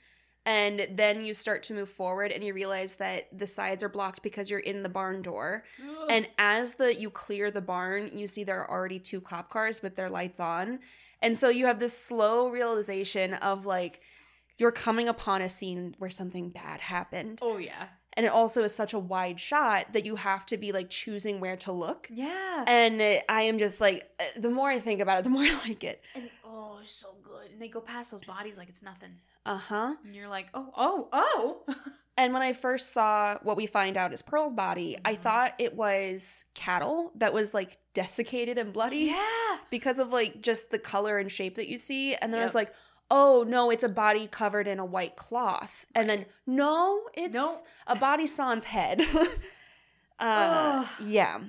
And then you start to move forward, and you realize that the sides are blocked because you're in the barn door. Ooh. And as the you clear the barn, you see there are already two cop cars with their lights on. And so you have this slow realization of, like, you're coming upon a scene where something bad happened. Oh, yeah. And it also is such a wide shot that you have to be, like, choosing where to look. Yeah. And it, I am just, like, the more I think about it, the more I like it. And, oh, it's so good. And they go past those bodies like it's nothing. Uh-huh. And you're like, oh, oh, oh. And when I first saw what we find out is Pearl's body, mm-hmm. I thought it was cattle that was, like, desiccated and bloody. Yeah. Because of, like, just the color and shape that you see. And then yep. I was like... oh, no, it's a body covered in a white cloth. And then, no, it's nope. a body sans head. uh, yeah.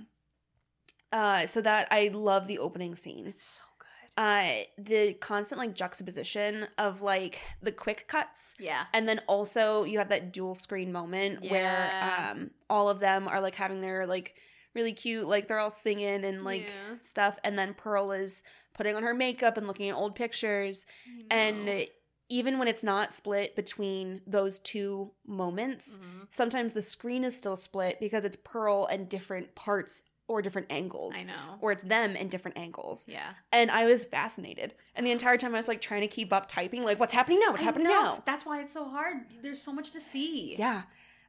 Uh, so that, I love the opening scene. It's so good. Uh, the constant, like, juxtaposition of, like, the quick cuts. Yeah. And then also you have that dual screen moment yeah. where um, all of them are, like, having their, like, really cute, like, they're all singing and, like, yeah. stuff. And then Pearl is... putting on her makeup and looking at old pictures. And even when it's not split between those two moments, mm-hmm. sometimes the screen is still split because it's Pearl and different parts or different angles. I know. Or it's them and different angles. Yeah. And I was fascinated. And the entire time I was like trying to keep up typing, like, what's happening now? What's I happening know. now? That's why it's so hard. There's so much to see. Yeah.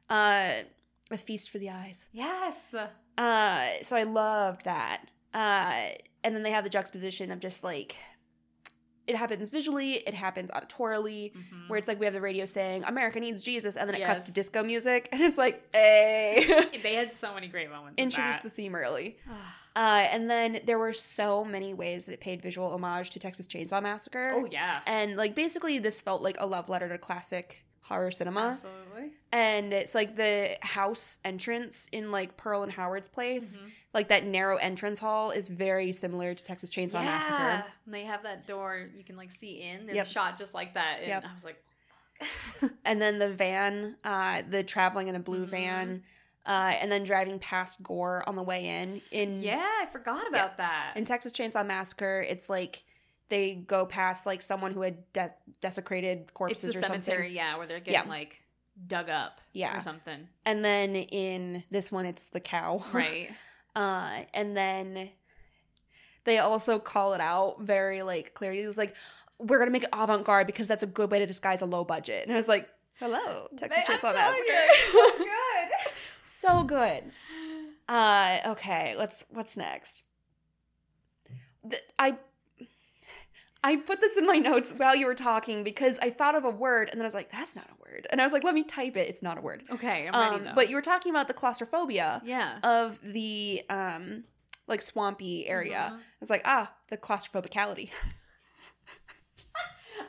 Uh, a feast for the eyes. Yes. Uh, so I loved that. Uh, and then they have the juxtaposition of just, like, it happens visually, it happens auditorily, mm-hmm. where it's, like, we have the radio saying, America needs Jesus, and then it yes. cuts to disco music, and it's like, hey. They had so many great moments Introduce the theme early. uh, and then there were so many ways that it paid visual homage to Texas Chainsaw Massacre. Oh, yeah. And, like, basically this felt like a love letter to classic horror cinema. Absolutely. And it's like the house entrance in like Pearl and Howard's place, mm-hmm. like that narrow entrance hall is very similar to Texas Chainsaw yeah. Massacre. And they have that door you can like see in. There's yep. a shot just like that. And yep. I was like, oh, fuck. And then the van, uh, the traveling in a blue mm-hmm. van. Uh, and then driving past Gore on the way in. in yeah, I forgot about yeah. that. In Texas Chainsaw Massacre, it's like they go past like someone who had de- desecrated corpses it's the or cemetery, something. Yeah, where they're getting yeah. like dug up yeah. or something. And then in this one, it's the cow. Right. uh, and then they also call it out very like clearly. It's like, we're going to make it avant-garde because that's a good way to disguise a low budget. And I was like, hello, Texas they, Chainsaw Massacre. So good. So good. Uh, okay, let's. What's next? The, I I put this in my notes while you were talking because I thought of a word and then I was like, "That's not a word," and I was like, "Let me type it. It's not a word." Okay, I'm ready. Um, but you were talking about the claustrophobia. Yeah. Of the um, like swampy area. Uh-huh. It's like ah, the claustrophobicality.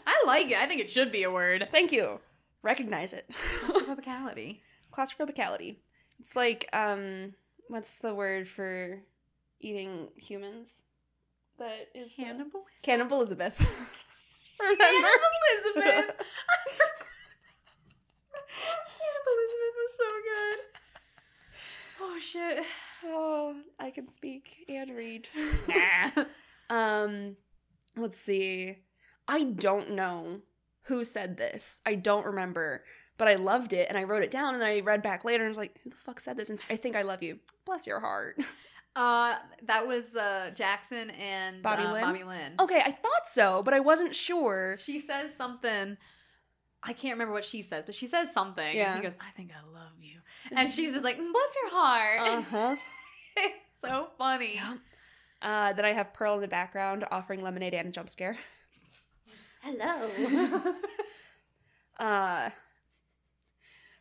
I like it. I think it should be a word. Thank you. Recognize it. Claustrophobicality. Claustrophobicality. It's like, um, what's the word for eating humans? That is cannibalism. The... Cannibal Elizabeth. Remember? Cannibal Elizabeth. Cannibal Elizabeth was so good. Oh shit. Oh, I can speak and read. Nah. um, let's see. I don't know who said this. I don't remember. But I loved it, and I wrote it down, and then I read back later, and I was like, who the fuck said this? And I think I love you. Bless your heart. Uh, that was uh, Jackson and Bobby, uh, Lynn? Bobby Lynn. Okay, I thought so, but I wasn't sure. She says something. I can't remember what she says, but she says something. Yeah. And he goes, I think I love you. And she's just like, bless your heart. Uh-huh. It's so funny. Yeah. Uh, then I have Pearl in the background offering lemonade and a jump scare. Hello. uh...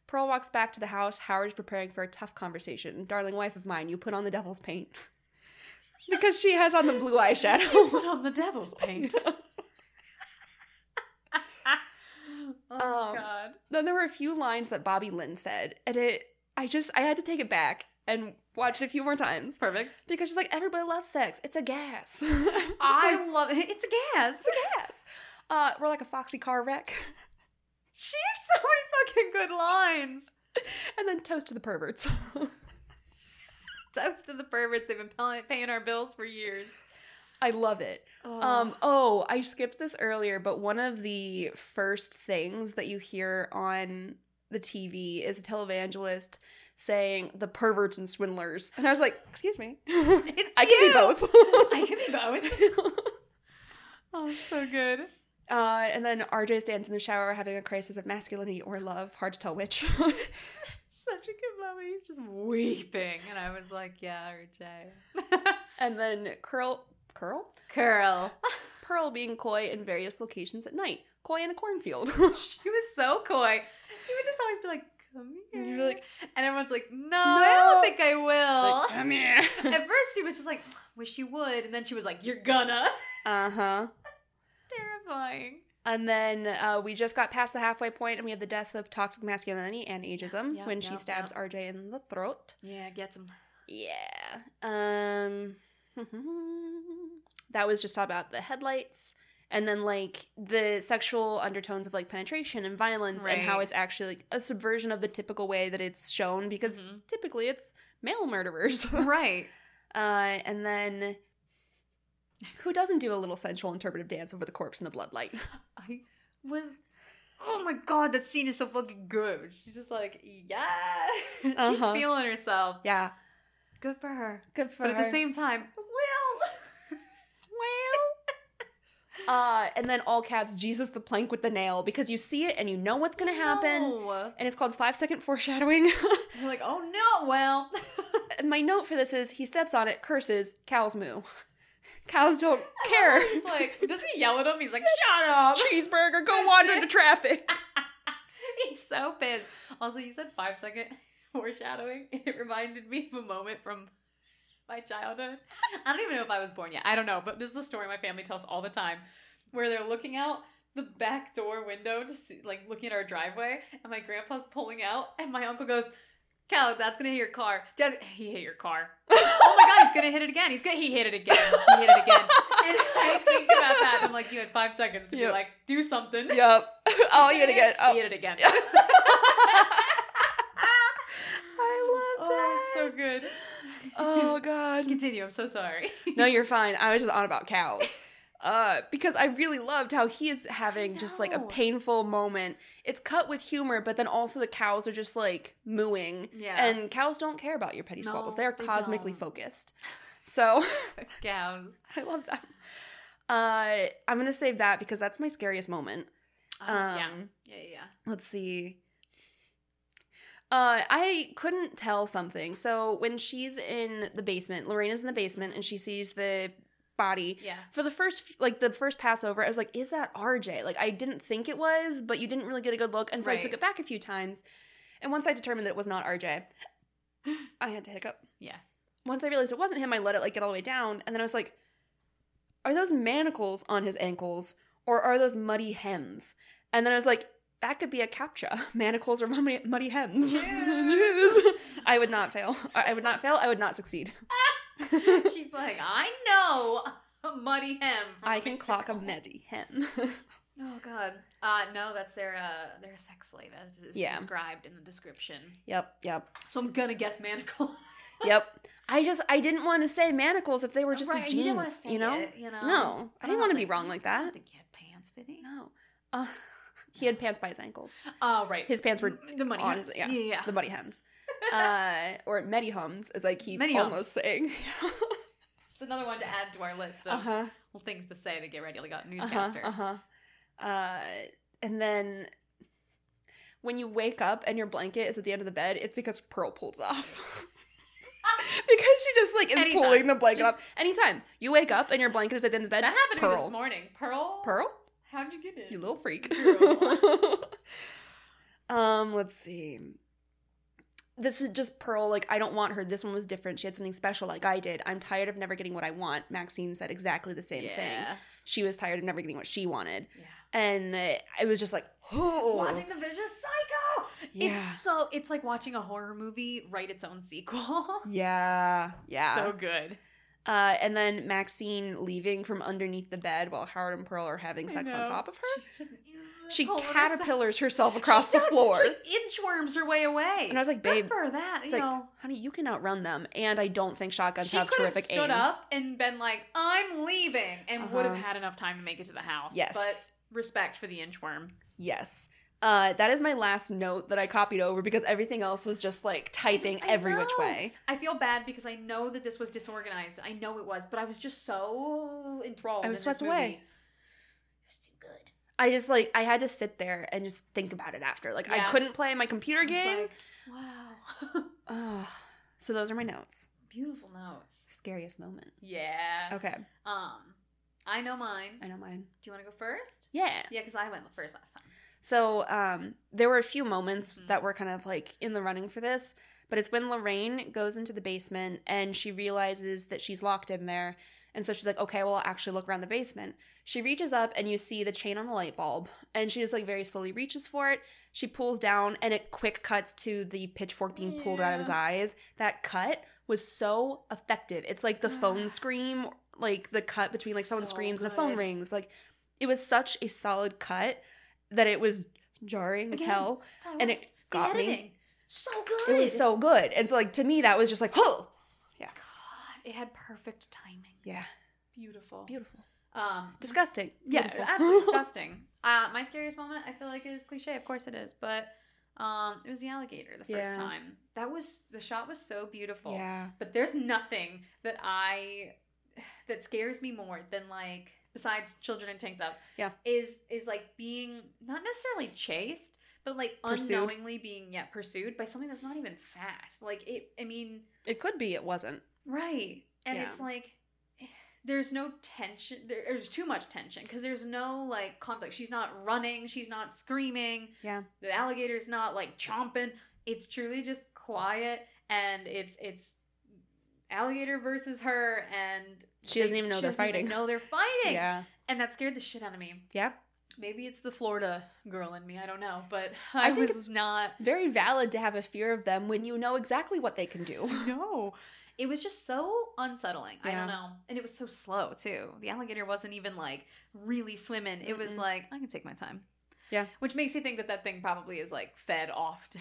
Pearl walks back to the house. Howard's preparing for a tough conversation. Darling wife of mine, you put on the devil's paint. Because she has on the blue eyeshadow. You put on the devil's paint. Oh, um, God. Then there were a few lines that Bobby Lynn said. And it, I just, I had to take it back and watch it a few more times. Perfect. Because she's like, everybody loves sex. It's a gas. I like, love it. It's a gas. It's a gas. Uh, we're like a foxy car wreck. She had so many fucking good lines. And then toast to the perverts. Toast to the perverts. They've been paying our bills for years. I love it. Oh. Um, oh, I skipped this earlier, but one of the first things that you hear on the T V is a televangelist saying, the perverts and swindlers. And I was like, excuse me. It's I you. can be both. I can be both. Oh, so good. Uh, and then R J stands in the shower having a crisis of masculinity or love. Hard to tell which. Such a good moment. He's just weeping. And I was like, yeah, R J. And then Curl... Curl? Curl. Pearl being coy in various locations at night. Coy in a cornfield. She was so coy. She would just always be like, come here. And, you'd be like, and everyone's like, no, no, I don't think I will. Like, come here. At first, she was just like, wish you would. And then she was like, you're gonna. Uh-huh. Terrifying. And then uh, we just got past the halfway point, and we have the death of toxic masculinity and ageism yep, when yep, she stabs yep. R J in the throat. Yeah, gets him. Yeah. Um, that was just about the headlights, and then like the sexual undertones of like penetration and violence, right. And how it's actually like a subversion of the typical way that it's shown because mm-hmm. typically it's male murderers, right? Uh, and then. Who doesn't do a little sensual interpretive dance over the corpse in the bloodlight? I was... Oh my God, that scene is so fucking good. She's just like, yeah. Uh-huh. She's feeling herself. Yeah. Good for her. Good for but her. But at the same time, Will. Will. uh, and then all caps, Jesus the plank with the nail. Because you see it and you know what's going to happen. No. And it's called five-second foreshadowing. You're like, oh no, Will. My note for this is, he steps on it, curses, cows moo. Cows don't care. He's like, doesn't he yell at him? He's like, shut up. Cheeseburger, go wander into traffic. He's so pissed. Also, you said five second foreshadowing. It reminded me of a moment from my childhood. I don't even know if I was born yet. I don't know. But this is a story my family tells all the time where they're looking out the back door window to see, like, looking at our driveway, and my grandpa's pulling out, and my uncle goes, Cal, that's going to hit your car. Dad, he hit your car. Oh, my God, he's going to hit it again. He's gonna, He hit it again. He hit it again. And I think about that. I'm like, you had five seconds to yep. be like, do something. Yep. Oh, he hit it again. Oh. He hit it again. I love that. Oh, so good. Oh, God. Continue. I'm so sorry. No, you're fine. I was just on about cows. Uh, because I really loved how he is having just, like, a painful moment. It's cut with humor, but then also the cows are just, like, mooing. Yeah. And cows don't care about your petty no, squabbles. They are they cosmically don't. focused. So. Cows. I love that. Uh, I'm going to save that because that's my scariest moment. Uh, um, yeah. Yeah, yeah, yeah. Let's see. Uh, I couldn't tell something. So when she's in the basement, Lorena's in the basement, and she sees the body. Yeah. For the first, like, the first Passover, I was like, is that R J? Like, I didn't think it was, but you didn't really get a good look. And so right. I took it back a few times. And once I determined that it was not R J, I had to hiccup. Yeah. Once I realized it wasn't him, I let it, like, get all the way down. And then I was like, are those manacles on his ankles or are those muddy hems? And then I was like, that could be a captcha. Manacles or muddy, muddy hems. Yes. I would not fail. I would not fail. I would not succeed. She's like, I know a muddy hem. From I can clock a muddy hem. Oh, God. Uh, no, that's their uh, their sex slave as is yeah. described in the description. Yep, yep. So I'm going to guess manacle. Yep. I just, I didn't want to say manacles if they were just right. his jeans, you, you, know? It, you know? No, I, I didn't want to be wrong like that. I don't think he had pants, did he? No. Uh, he had pants by his ankles. Oh, right. His pants were the muddy hems. Yeah, yeah, yeah. The muddy hems. Uh, or many hums, as I keep many almost hums. saying. It's another one to add to our list of uh-huh. things to say to get ready, like a newscaster. Uh-huh, uh-huh. Uh, and then when you wake up and your blanket is at the end of the bed, it's because Pearl pulled it off. Because she just, like, is Anytime. pulling the blanket just, off. Anytime you wake up and your blanket is at the end of the bed, that happened Pearl. to me this morning. Pearl? Pearl? How'd you get it? You little freak. um, let's see. This is just Pearl, like, I don't want her. This one was different. She had something special like I did. I'm tired of never getting what I want. Maxine said exactly the same yeah. thing. She was tired of never getting what she wanted. Yeah. And it was just like, oh. Watching The Vicious Cycle. Yeah. It's so, it's like watching a horror movie write its own sequel. Yeah. Yeah. So good. Uh, and then Maxine leaving from underneath the bed while Howard and Pearl are having sex on top of her. She's just, she caterpillars herself, herself across she the does, floor. She inchworms her way away. And I was like, babe, for that, it's you like, know. honey, you can outrun them. And I don't think shotguns she have terrific aim. She could have stood aim. up and been like, I'm leaving, and uh-huh. would have had enough time to make it to the house. Yes. But respect for the inchworm. Yes. Uh, that is my last note that I copied over because everything else was just like typing I just, I every know. which way. I feel bad because I know that this was disorganized. I know it was, but I was just so enthralled. I was in swept this movie. away. It was too good. I just like, I had to sit there and just think about it after. Like, yeah. I couldn't play my computer I game. Like, wow. uh, so those are my notes. Beautiful notes. Scariest moment. Yeah. Okay. Um, I know mine. I know mine. Do you want to go first? Yeah. Yeah, because I went first last time. So um, there were a few moments mm-hmm. that were kind of like in the running for this, but it's when Lorraine goes into the basement and she realizes that she's locked in there. And so she's like, okay, well, I'll actually look around the basement. She reaches up and you see the chain on the light bulb and she just like very slowly reaches for it. She pulls down and it quick cuts to the pitchfork being pulled yeah. out of his eyes. That cut was so effective. It's like the yeah. phone scream, like the cut between like someone so screams good. and a phone rings. Like it was such a solid cut. That it was jarring as hell, and it got me. So good. It was so good. And so, like, to me, that was just like, oh! Yeah. God, it had perfect timing. Yeah. Beautiful. Beautiful. Um, disgusting. Yeah, absolutely disgusting. Uh, my scariest moment, I feel like, is cliche. Of course it is. But um, it was the alligator the first yeah. time. That was, the shot was so beautiful. Yeah. But there's nothing that I, that scares me more than, like, besides children in tank tops, yeah. is is like being not necessarily chased, but like pursued. unknowingly being yet yeah, pursued by something that's not even fast. Like it, I mean, it could be, it wasn't right, and yeah. it's like there's no tension. There, there's too much tension because there's no like conflict. She's not running. She's not screaming. Yeah, the alligator's not like chomping. It's truly just quiet, and it's it's alligator versus her and. She doesn't even know they're fighting. She doesn't even know they're fighting. Yeah. And that scared the shit out of me. Yeah. Maybe it's the Florida girl in me. I don't know, but I, I think was it's not very valid to have a fear of them when you know exactly what they can do. No, it was just so unsettling. Yeah. I don't know, and it was so slow too. The alligator wasn't even like really swimming. It was mm-hmm. like I can take my time. Yeah, which makes me think that that thing probably is like fed often,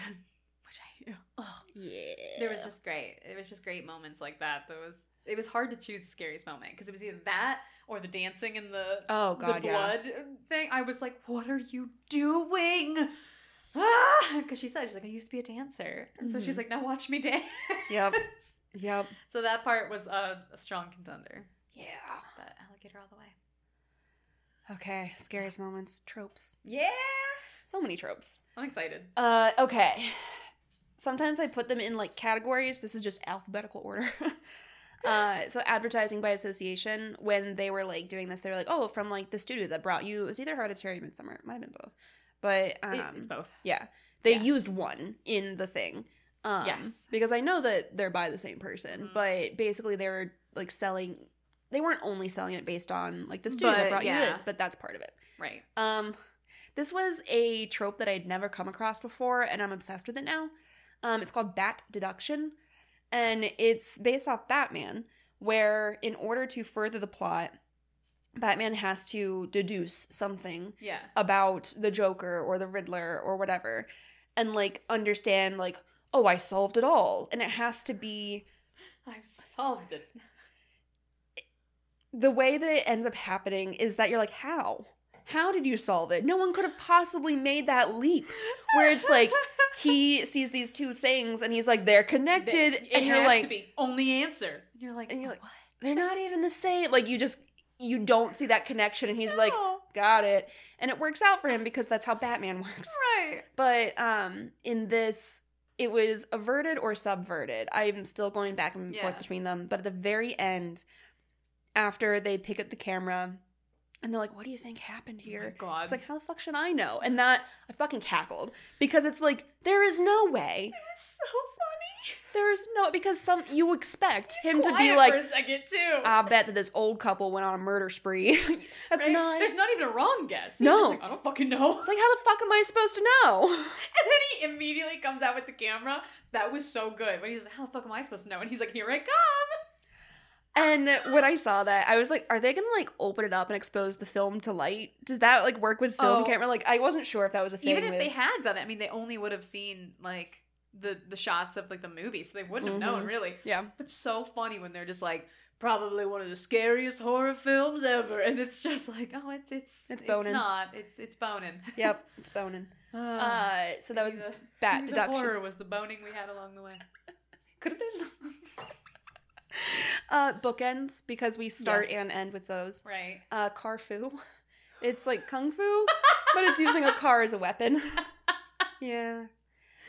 which I oh yeah. There was just great. It was just great moments like that. That was. It was hard to choose the scariest moment because it was either that or the dancing and the, oh, God, the blood yeah. thing. I was like, what are you doing? Ah! Because she said, she's like, I used to be a dancer. And mm-hmm. so she's like, now watch me dance. Yep. Yep. So that part was a, a strong contender. Yeah. But alligator all the way. Okay. Scariest moments. Tropes. Yeah. So many tropes. I'm excited. Uh, okay. Sometimes I put them in like categories. This is just alphabetical order. Uh, so advertising by association, when they were, like, doing this, they were like, oh, from, like, the studio that brought you, it was either Hereditary or Midsummer. It might have been both. But, um. It, it's both. Yeah. They yeah. used one in the thing. Um, yes. Because I know that they're by the same person, mm-hmm. but basically they were, like, selling, they weren't only selling it based on, like, the studio but, that brought yeah. you this, but that's part of it. Right. Um, this was a trope that I'd never come across before, and I'm obsessed with it now. Um, it's called bat deduction. And it's based off Batman, where in order to further the plot, Batman has to deduce something yeah. about the Joker or the Riddler or whatever. And, like, understand, like, oh, I solved it all. And it has to be... I've solved it. The way that it ends up happening is that you're like, how? How did you solve it? No one could have possibly made that leap. Where it's like... He sees these two things, and he's like, they're connected. It and you're has like, to be. Only answer. And you're like, and you're like what? They're not even the same. Like, you just, you don't see that connection. And he's no. like, got it. And it works out for him because that's how Batman works. Right. But um, in this, it was averted or subverted. I'm still going back and yeah. forth between them. But at the very end, after they pick up the camera... And they're like, what do you think happened here? Oh my God. It's like, how the fuck should I know? And that, I fucking cackled. Because it's like, there is no way. It was so funny. There is no, because some, you expect He's him to be like, for a second too. I bet that this old couple went on a murder spree. That's right? not. There's not even a wrong guess. He's no. Just like, I don't fucking know. It's like, how the fuck am I supposed to know? And then he immediately comes out with the camera. That was so good. When he's like, how the fuck am I supposed to know? And he's like, here I come. And when I saw that, I was like, are they going to, like, open it up and expose the film to light? Does that, like, work with film oh. camera? Like, I wasn't sure if that was a thing. Even if with... they had done it, I mean, they only would have seen, like, the, the shots of, like, the movie, so they wouldn't mm-hmm. have known, really. Yeah. But so funny when they're just like, probably one of the scariest horror films ever. And it's just like, oh, it's it's it's, boning. It's not. It's it's boning. Yep, it's boning. Uh, uh, so that was the, bat deduction. The horror was the boning we had along the way. Could have been... Uh, bookends, because we start yes. and end with those. Right. Uh, car fu. It's like kung fu, but it's using a car as a weapon. Yeah.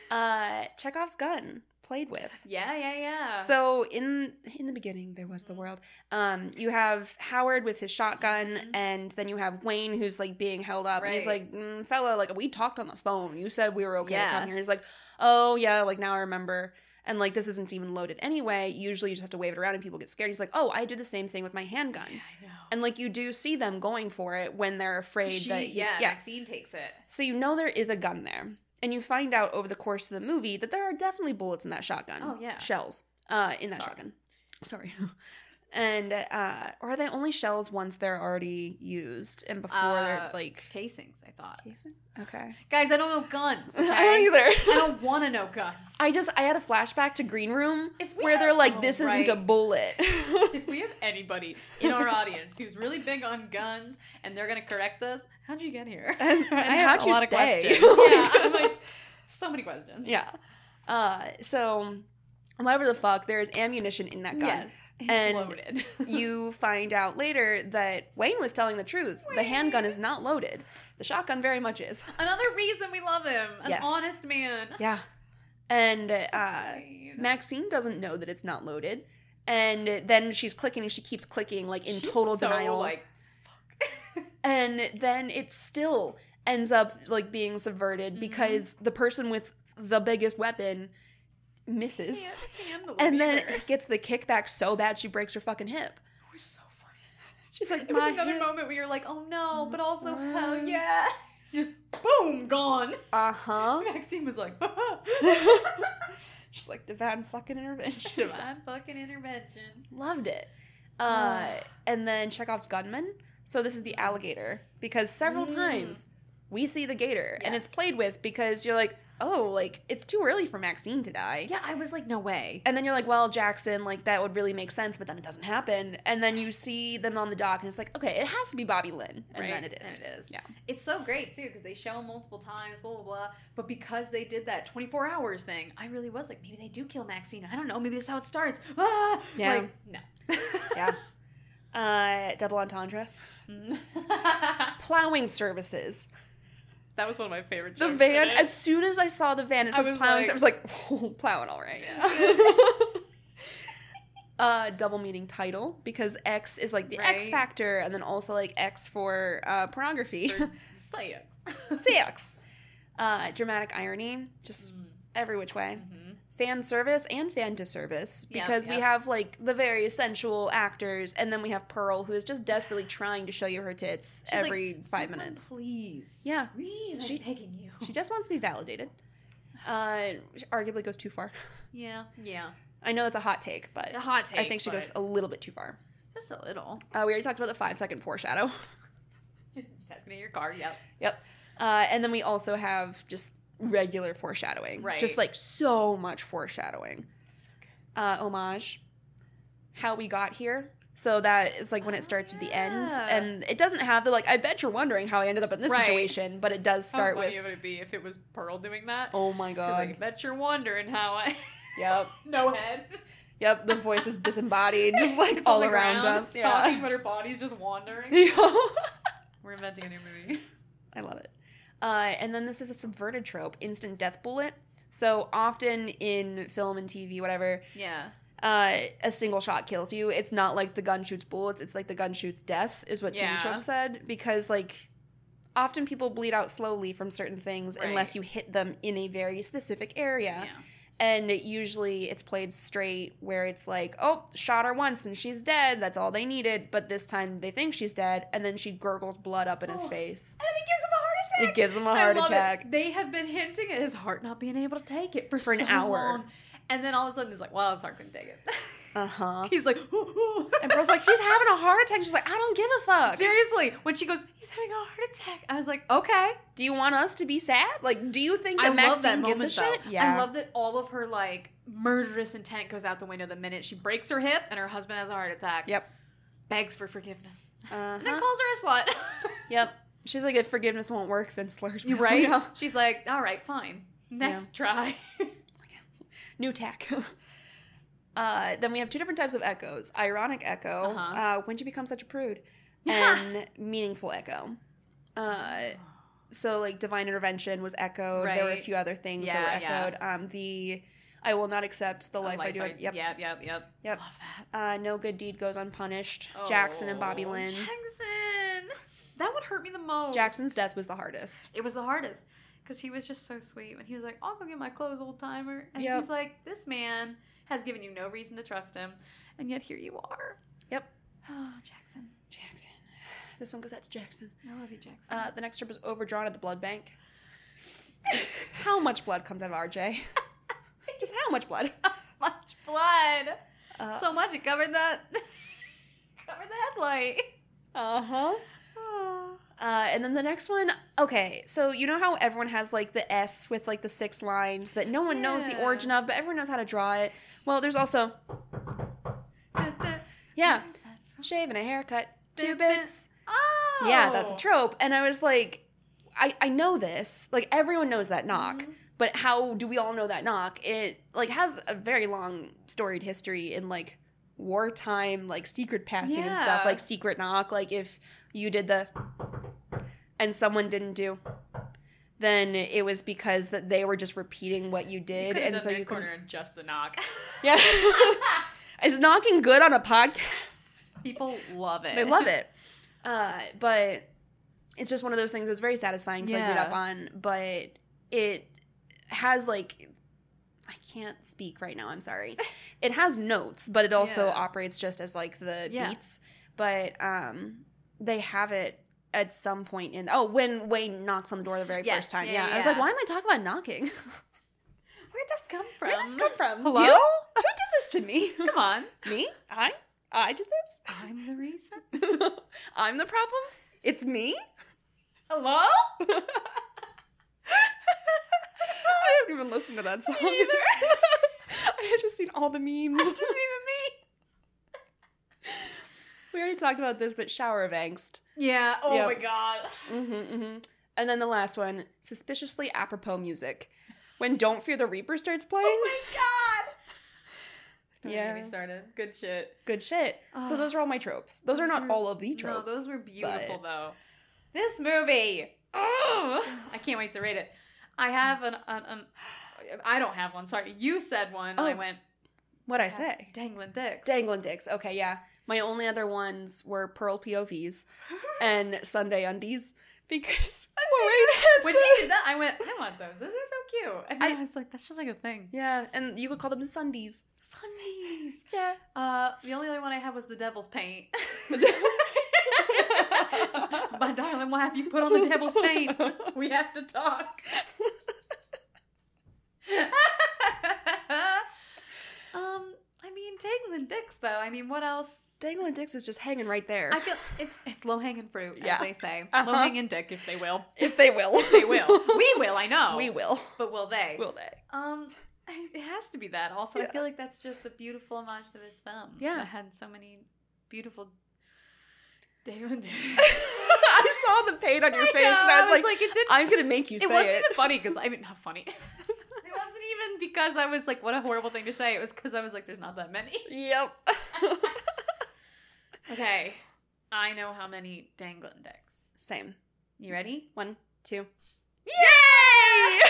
Uh, Chekhov's gun. Played with. Yeah, yeah, yeah. So in in the beginning, there was the world. Um, you have Howard with his shotgun, mm-hmm. and then you have Wayne, who's, like, being held up. Right. And he's like, mm, fella, like, we talked on the phone. You said we were okay yeah. to come here. He's like, oh, yeah, like, now I remember... And, like, this isn't even loaded anyway. Usually you just have to wave it around and people get scared. He's like, oh, I do the same thing with my handgun. Yeah, I know. And, like, you do see them going for it when they're afraid she, that he's... Yeah, yeah, Maxine takes it. So you know there is a gun there. And you find out over the course of the movie that there are definitely bullets in that shotgun. Oh, yeah. Shells uh, in that Sorry. shotgun. Sorry. And, uh, or are they only shells once they're already used and before uh, they're, like... Casings, I thought. Casing? Okay. Guys, I don't know guns. Okay? I don't either. I don't want to know guns. I just, I had a flashback to Green Room where have, they're like, this oh, right. isn't a bullet. If we have anybody in our audience who's really big on guns and they're going to correct us, how'd you get here? And, and I have a lot stay? of questions. Yeah, I'm like, so many questions. Yeah. Uh, so... Whatever the fuck, there is ammunition in that gun. Yes, it's and loaded. You find out later that Wayne was telling the truth. Wayne. The handgun is not loaded. The shotgun very much is. Another reason we love him. An yes. honest man. Yeah. And uh, Maxine doesn't know that it's not loaded. And then she's clicking and she keeps clicking like in she's total so denial. Like, fuck. And then it still ends up like being subverted mm-hmm. because the person with the biggest weapon... misses hand, hand the and then it gets the kickback so bad she breaks her fucking hip. It was so funny. She's like, it was another hip. moment where you're like, oh no, but also uh, hell yeah. Just boom, gone. Uh-huh. Maxine was like, she's like, divine fucking intervention. Divine fucking intervention. Loved it. Uh, uh. And then Chekhov's gunman. So this is the alligator, because several mm. times we see the gator, yes. and it's played with because you're like, oh, like, it's too early for Maxine to die. Yeah, I was like, no way. And then you're like, well, Jackson, like, that would really make sense, but then it doesn't happen. And then you see them on the dock, and it's like, okay, it has to be Bobby Lynn. And right? then it is. And it is. Yeah. It's so great, too, because they show him multiple times, blah, blah, blah. But because they did that twenty-four hours thing, I really was like, maybe they do kill Maxine. I don't know. Maybe that's how it starts. Ah! Yeah. Like, no. yeah. Uh, double entendre. Plowing services. That was one of my favorite jokes. The van, as soon as I saw the van, it says plowing, like, I was like, oh, plowing all right. Yeah. uh, double meaning title, because X is like the right. X factor, and then also like X for uh, pornography. Say X. Say X. Uh, dramatic irony, just mm. every which way. Mm-hmm. Fan service and fan disservice, because yep, yep. we have like the very sensual actors, and then we have Pearl, who is just desperately trying to show you her tits She's every like, five minutes. Please, yeah, please, she, I'm begging you. She just wants to be validated. Uh, arguably goes too far. Yeah, yeah. I know that's a hot take, but a hot take. I think she goes a little bit too far. Just a little. Uh, we already talked about the five second foreshadow. That's gonna be your car. Yep. Yep. Uh, and then we also have just. Regular foreshadowing. Right. Just, like, so much foreshadowing. Okay. Uh, homage. How we got here. So that is, like, when it starts oh, yeah. with the end. And it doesn't have the, like, I bet you're wondering how I ended up in this right. situation, but it does start with... How funny with, it would be if it was Pearl doing that. Oh, my God. Like, I bet you're wondering how I... Yep. no head. Yep, the voice is disembodied, just, like, all around, around us. Yeah. Talking, but her body's just wandering. Yeah. We're inventing a new movie. I love it. Uh, and then this is a subverted trope, instant death bullet. So often in film and T V, whatever, yeah, uh, a single shot kills you. It's not like the gun shoots bullets. It's like the gun shoots death is what yeah. T V trope said. Because, like, often people bleed out slowly from certain things right. unless you hit them in a very specific area. Yeah. And it usually it's played straight where it's like, oh, shot her once and she's dead. That's all they needed. But this time they think she's dead. And then she gurgles blood up in oh. his face. And then he gives him a heart attack. It gives him a heart attack. It. They have been hinting at his heart not being able to take it for, for so an hour. Long. And then all of a sudden he's like, well, his heart couldn't take it. Uh-huh. He's like, ooh, ooh. And Bro's like, he's having a heart attack. She's like, I don't give a fuck. Seriously. When she goes, he's having a heart attack. I was like, okay. Do you want us to be sad? Like, do you think that I Maxine gives a shit? Yeah. I love that all of her, like, murderous intent goes out the window the minute she breaks her hip and her husband has a heart attack. Yep. Begs for forgiveness. Uh-huh. And then calls her a slut. yep. She's like, if forgiveness won't work, then slurs. You're right? yeah. She's like, all right, fine. Next yeah. try. New tack. Uh, then we have two different types of echoes. Ironic echo, uh-huh. uh, when did you become such a prude, and meaningful echo. Uh, so, like, divine intervention was echoed. Right. There were a few other things yeah, that were echoed. Yeah. Um, the I will not accept the life, life I do. I, yep. yep, yep, yep. Yep. Love that. Uh, no good deed goes unpunished. Oh, Jackson and Bobby Lynn. Jackson! That would hurt me the most. Jackson's death was the hardest. It was the hardest. Because he was just so sweet. And he was like, I'll go get my clothes, old timer. And yep. he's like, this man has given you no reason to trust him. And yet here you are. Yep. Oh, Jackson. Jackson. This one goes out to Jackson. I love you, Jackson. Uh, the next trip was overdrawn at the blood bank. It's how much blood comes out of R J? Just how much blood? How much blood? Uh, so much. It covered that. covered the headlight. Uh-huh. Uh, and then the next one, okay, so you know how everyone has, like, the S with, like, the six lines that no one yeah. knows the origin of, but everyone knows how to draw it? Well, there's also, yeah, shave and a haircut, two bits. Oh! Yeah, that's a trope. And I was like, I, I know this. Like, everyone knows that knock, mm-hmm. but how do we all know that knock? It, like, has a very long storied history in, like, wartime, like, secret passing yeah. and stuff, like, secret knock. Like, if you did the... and someone didn't do, then it was because that they were just repeating what you did. You and done so you could corner and just the knock. Yeah. Is knocking good on a podcast? People love it. They love it. Uh, but it's just one of those things that was very satisfying to yeah. like read up on, but it has like I can't speak right now, I'm sorry. It has notes, but it also yeah. operates just as like the yeah. beats. but um, they have it at some point in... Oh, when Wayne knocks on the door the very yes, first time. Yeah, yeah. yeah, I was like, why am I talking about knocking? Where'd this come from? Where'd this come from? Hello? You? Who did this to me? Come on. Me? I? I did this? I'm the reason. I'm the problem? It's me? Hello? I haven't even listened to that song me either. I have just seen all the memes. I've just seen the memes. We already talked about this, but shower of angst. Yeah. Oh yep. my God. Mm-hmm, mm-hmm. And then the last one, suspiciously apropos music. When Don't Fear the Reaper starts playing. Oh my God! Yeah. Don't get me started. Good shit. Good shit. Oh. So those are all my tropes. Those, those are not were, all of the tropes. No, those were beautiful, but... though. This movie! Oh! I can't wait to rate it. I have an... an, an I don't have one. Sorry. You said one, and oh. I went... What'd I say? Dangling dicks. Dangling dicks. Okay, yeah. My only other ones were Pearl P O Vs and Sunday Undies. Because when she did that, I went, I want those. Those are so cute. And I, I was like, that's just like a thing. Yeah, and you could call them the Sundies. Sundies. Yeah. Uh, the only other one I had was the Devil's Paint. The Devil's Paint. My darling, why have you put on the Devil's Paint? We have to talk. um, I mean, dangling dicks, though. I mean, what else? Dangling dicks is just hanging right there. I feel it's it's low hanging fruit, yeah. as they say. Uh-huh. Low hanging dick, if they will. If they will, if they will. We will. I know. We will. But will they? Will they? Um, it has to be that. Also, yeah. I feel like that's just a beautiful homage to this film. Yeah, it had so many beautiful dangling dicks. I saw the pain on your I face, know. and I was, I was like, like it "I'm gonna make you it say it." It wasn't even funny because I mean, not funny. It wasn't even because I was like, "What a horrible thing to say." It was because I was like, "There's not that many." Yep. Okay, I know how many dangling dicks. Same. You ready? One, two. Yay!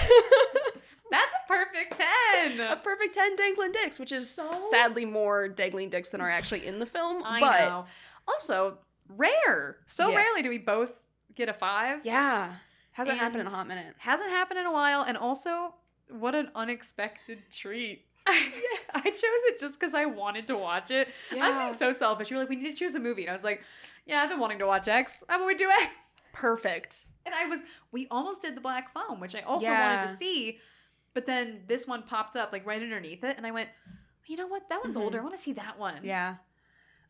That's a perfect ten. A perfect ten dangling dicks, which is so... sadly more dangling dicks than are actually in the film. I but know. Also rare. So yes. rarely do we both get a five. Yeah. Hasn't and happened in a hot minute. Hasn't happened in a while. And also, what an unexpected treat. Yes. I chose it just because I wanted to watch it. Yeah. I'm being so selfish. You were like, we need to choose a movie. And I was like, yeah, I've been wanting to watch X. How about we do X? Perfect. And I was, we almost did The Black Phone, which I also yeah. wanted to see. But then this one popped up like right underneath it. And I went, you know what? That one's mm-hmm. older. I want to see that one. Yeah.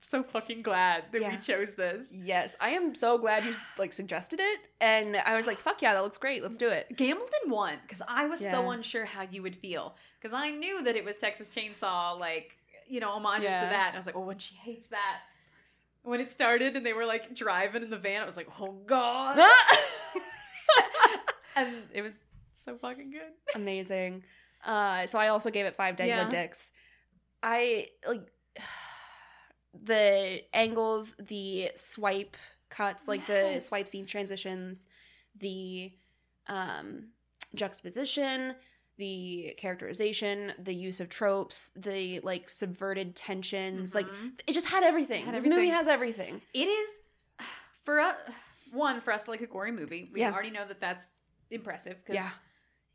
So fucking glad that yeah. we chose this. Yes. I am so glad you like suggested it. And I was like, fuck yeah, that looks great. Let's do it. Gambleton won because I was yeah. so unsure how you would feel because I knew that it was Texas Chainsaw, like, you know, homages yeah. to that. And I was like, oh, when she hates that. When it started and they were like driving in the van, I was like, oh God. And it was so fucking good. Amazing. Uh, so I also gave it five dangling yeah. dicks. I like... the angles, the swipe cuts, like yes. the swipe scene transitions, the um, juxtaposition, the characterization, the use of tropes, the like subverted tensions. Mm-hmm. Like it just had everything. It had this everything. Movie has everything. It is for us, one for us to like a gory movie. We yeah. already know that that's impressive because yeah.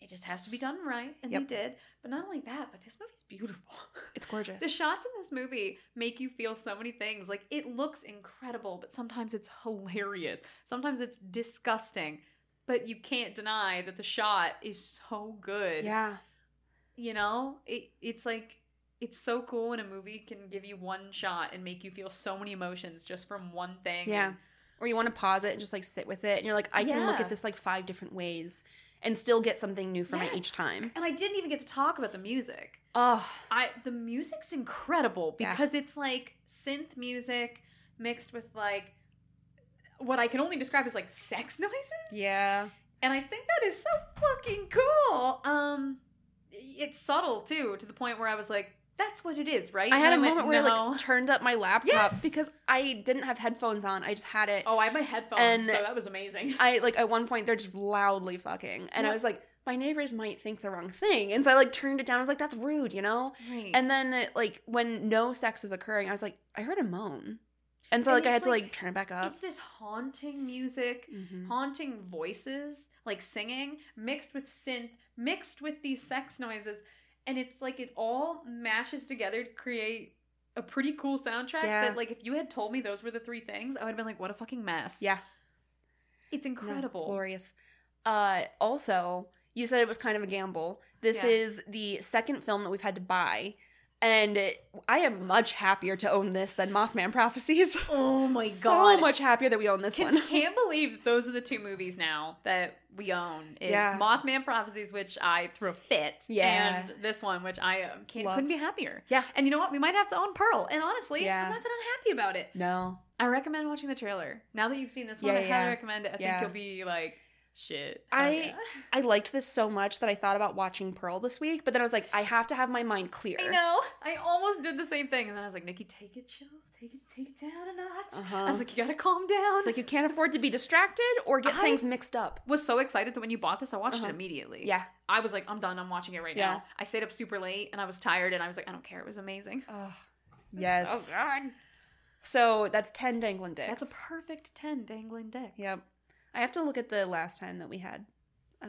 it just has to be done right, and yep. they did. But not only that, but this movie's beautiful. It's gorgeous. The shots in this movie make you feel so many things. Like, it looks incredible, but sometimes it's hilarious. Sometimes it's disgusting. But you can't deny that the shot is so good. Yeah. You know? It, it's like, it's so cool when a movie can give you one shot and make you feel so many emotions just from one thing. Yeah. And, or you want to pause it and just, like, sit with it. And you're like, I can yeah. look at this, like, five different ways. And still get something new from yes. it each time. And I didn't even get to talk about the music. Oh. I the music's incredible because yeah. it's like synth music mixed with like what I can only describe as like sex noises. Yeah. And I think that is so fucking cool. Um, it's subtle too, to the point where I was like, that's what it is, right? I and had I a went, moment where no. I like turned up my laptop yes. because I didn't have headphones on. I just had it. Oh, I had my headphones, and so that was amazing. I like at one point they're just loudly fucking, and yeah. I was like, my neighbors might think the wrong thing, and so I like turned it down. I was like, that's rude, you know. Right. And then like when no sex is occurring, I was like, I heard a moan, and so and like I had like, to like turn it back up. It's this haunting music, mm-hmm. haunting voices, like singing mixed with synth, mixed with these sex noises. And it's like it all mashes together to create a pretty cool soundtrack yeah. that, like, if you had told me those were the three things, I would have been like, what a fucking mess. Yeah. It's incredible. No, glorious. Uh, also, you said it was kind of a gamble. This yeah. is the second film that we've had to buy. And it, I am much happier to own this than Mothman Prophecies. Oh my god. So much happier that we own this Can, one. I can't believe those are the two movies now that we own. Is yeah. Mothman Prophecies, which I threw a fit. Yeah. And this one, which I um, can't, couldn't be happier. Yeah. And you know what? We might have to own Pearl. And honestly, yeah. I'm not that unhappy about it. No. I recommend watching the trailer. Now that you've seen this one, yeah, I highly yeah. recommend it. I think yeah. you'll be like... Shit. I yeah. I liked this so much that I thought about watching Pearl this week, but then I was like, I have to have my mind clear. I know. I almost did the same thing. And then I was like, Nikki, take it chill. Take it take it down a notch. Uh-huh. I was like, you gotta calm down. It's like you can't afford to be distracted or get I things mixed up. Was so excited that when you bought this, I watched uh-huh. it immediately. Yeah. I was like, I'm done, I'm watching it right yeah. now. I stayed up super late and I was tired and I was like, I don't care, it was amazing. Oh yes. Oh god. So that's ten dangling dicks. That's a perfect ten dangling dicks. Yep. I have to look at the last time that we had uh,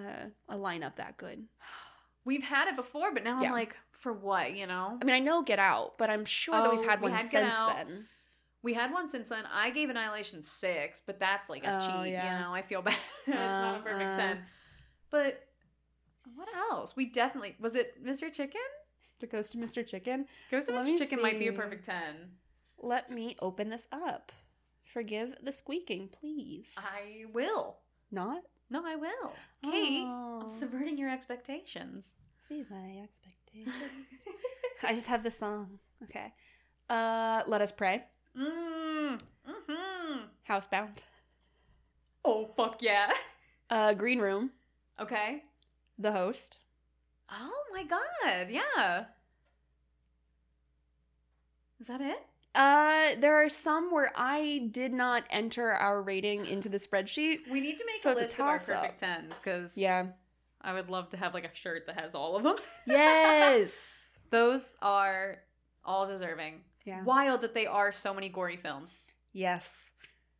a lineup that good. We've had it before, but now yeah. I'm like, for what, you know? I mean, I know Get Out, but I'm sure oh, that we've had we one had since then. We had one since then. I gave Annihilation six, but that's like a oh, cheat, yeah. you know? I feel bad. It's uh, not a perfect uh, ten. But what else? We definitely... Was it Mister Chicken? The Ghost of Mister Chicken? Ghost of Let Mister Chicken see. Might be a perfect ten. Let me open this up. Forgive the squeaking, please. I will. Not? No, I will. Kate, oh. I'm subverting your expectations. See my expectations. I just have this song. Okay. Uh, Let Us Pray. Mm. Mm-hmm. Housebound. Oh, fuck yeah. uh, Green Room. Okay. The Host. Oh my god, yeah. Is that it? Uh, there are some where I did not enter our rating into the spreadsheet. We need to make so a list a of our perfect tens, because yeah. I would love to have like a shirt that has all of them. Yes! Those are all deserving. Yeah. Wild that they are so many gory films. Yes.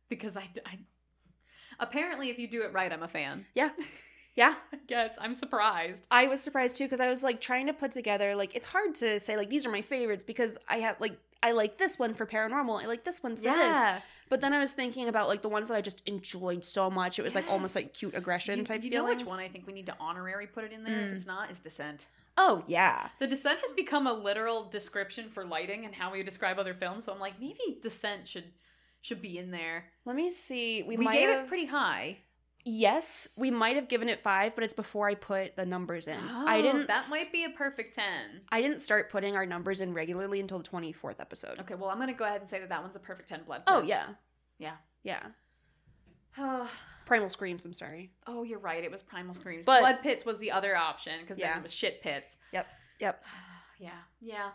Because I, I... Apparently, if you do it right, I'm a fan. Yeah. Yeah. I guess. I'm surprised. I was surprised, too, because I was like trying to put together, like, it's hard to say, like, these are my favorites, because I have, like... I like this one for paranormal. I like this one for yeah. this. But then I was thinking about like the ones that I just enjoyed so much. It was yes. like almost like cute aggression you, type you feelings. You know which one I think we need to honorary put it in there mm. if it's not is Descent. Oh, yeah. The Descent has become a literal description for lighting and how we describe other films. So I'm like, maybe Descent should should be in there. Let me see. We, we might gave have... it pretty high. Yes. We might have given it five, but it's before I put the numbers in. Oh, I didn't, that might be a perfect ten. I didn't start putting our numbers in regularly until the twenty-fourth episode. Okay, well, I'm going to go ahead and say that that one's a perfect ten blood. Oh, yeah. Yeah. Yeah. Oh. Primal Screams, I'm sorry. Oh, you're right. It was Primal Screams. But Blood Pits was the other option, because yeah. then it was Shit Pits. Yep. Yep. yeah. Yeah.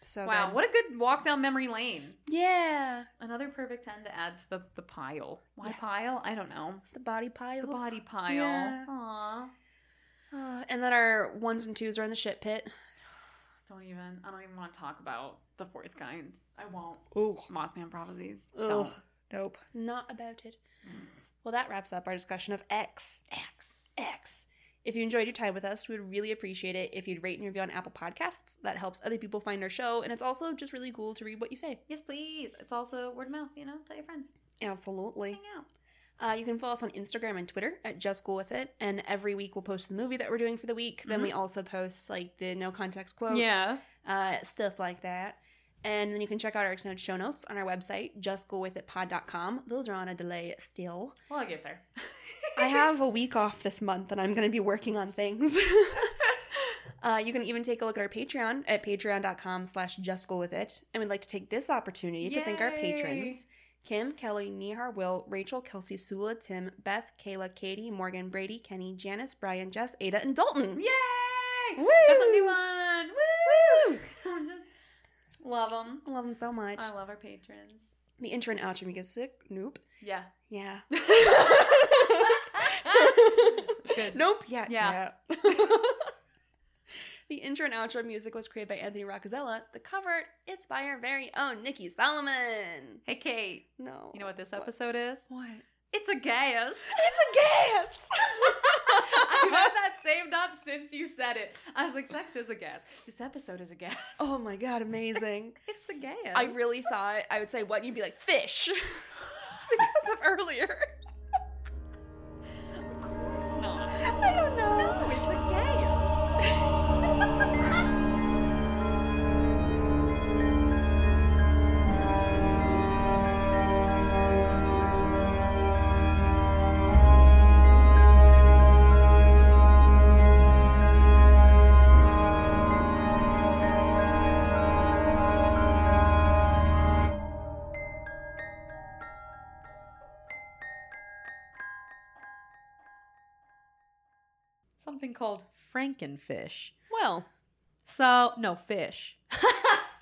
So wow, good. What a good walk down memory lane. Yeah. Another perfect ten to add to the, the pile. Why yes. pile? I don't know. The body pile. The body pile. Yeah. Aww. Uh, and then our ones and twos are in the shit pit. Don't even. I don't even want to talk about the fourth kind. I won't. Ooh. Mothman Prophecies. Ugh. Don't. Nope. Not about it. Mm. Well, that wraps up our discussion of X. X. X. If you enjoyed your time with us, we would really appreciate it if you'd rate and review on Apple Podcasts. That helps other people find our show, and it's also just really cool to read what you say. Yes, please. It's also word of mouth, you know, tell your friends. Just absolutely. Hang out. Uh, you can follow us on Instagram and Twitter at Just Cool With It, and every week we'll post the movie that we're doing for the week. Mm-hmm. Then we also post, like, the no context quote. Yeah. Uh, stuff like that. And then you can check out our extended show notes on our website, just go with it pod dot com. Those are on a delay still. Well, I'll get there. I have a week off this month, and I'm going to be working on things. uh, you can even take a look at our Patreon at patreon dot com slash just go with it. And we'd like to take this opportunity Yay! To thank our patrons. Kim, Kelly, Nihar, Will, Rachel, Kelsey, Sula, Tim, Beth, Kayla, Katie, Morgan, Brady, Kenny, Janice, Brian, Jess, Ada, and Dalton. Yay! Woo! That's some new ones! Woo! Woo! I'm just... Love them. Love them so much. I love our patrons. The intro and outro make us sick. Nope. Yeah. Yeah. Good. Nope. Yeah. Yeah. yeah. The intro and outro music was created by Anthony Roccazella. The cover, it's by our very own Nikki Solomon. Hey, Kate. No. You know what this episode what? Is? What? It's a gas. It's a gas. I've had that saved up since you said it. I was like, sex is a gas. This episode is a gas. Oh my God, amazing. It's a gas. I really thought I would say what, and you'd be like, fish. Because of earlier. Of course not. I don't know. No, it's a gas. Something called frankenfish. Well, so no fish.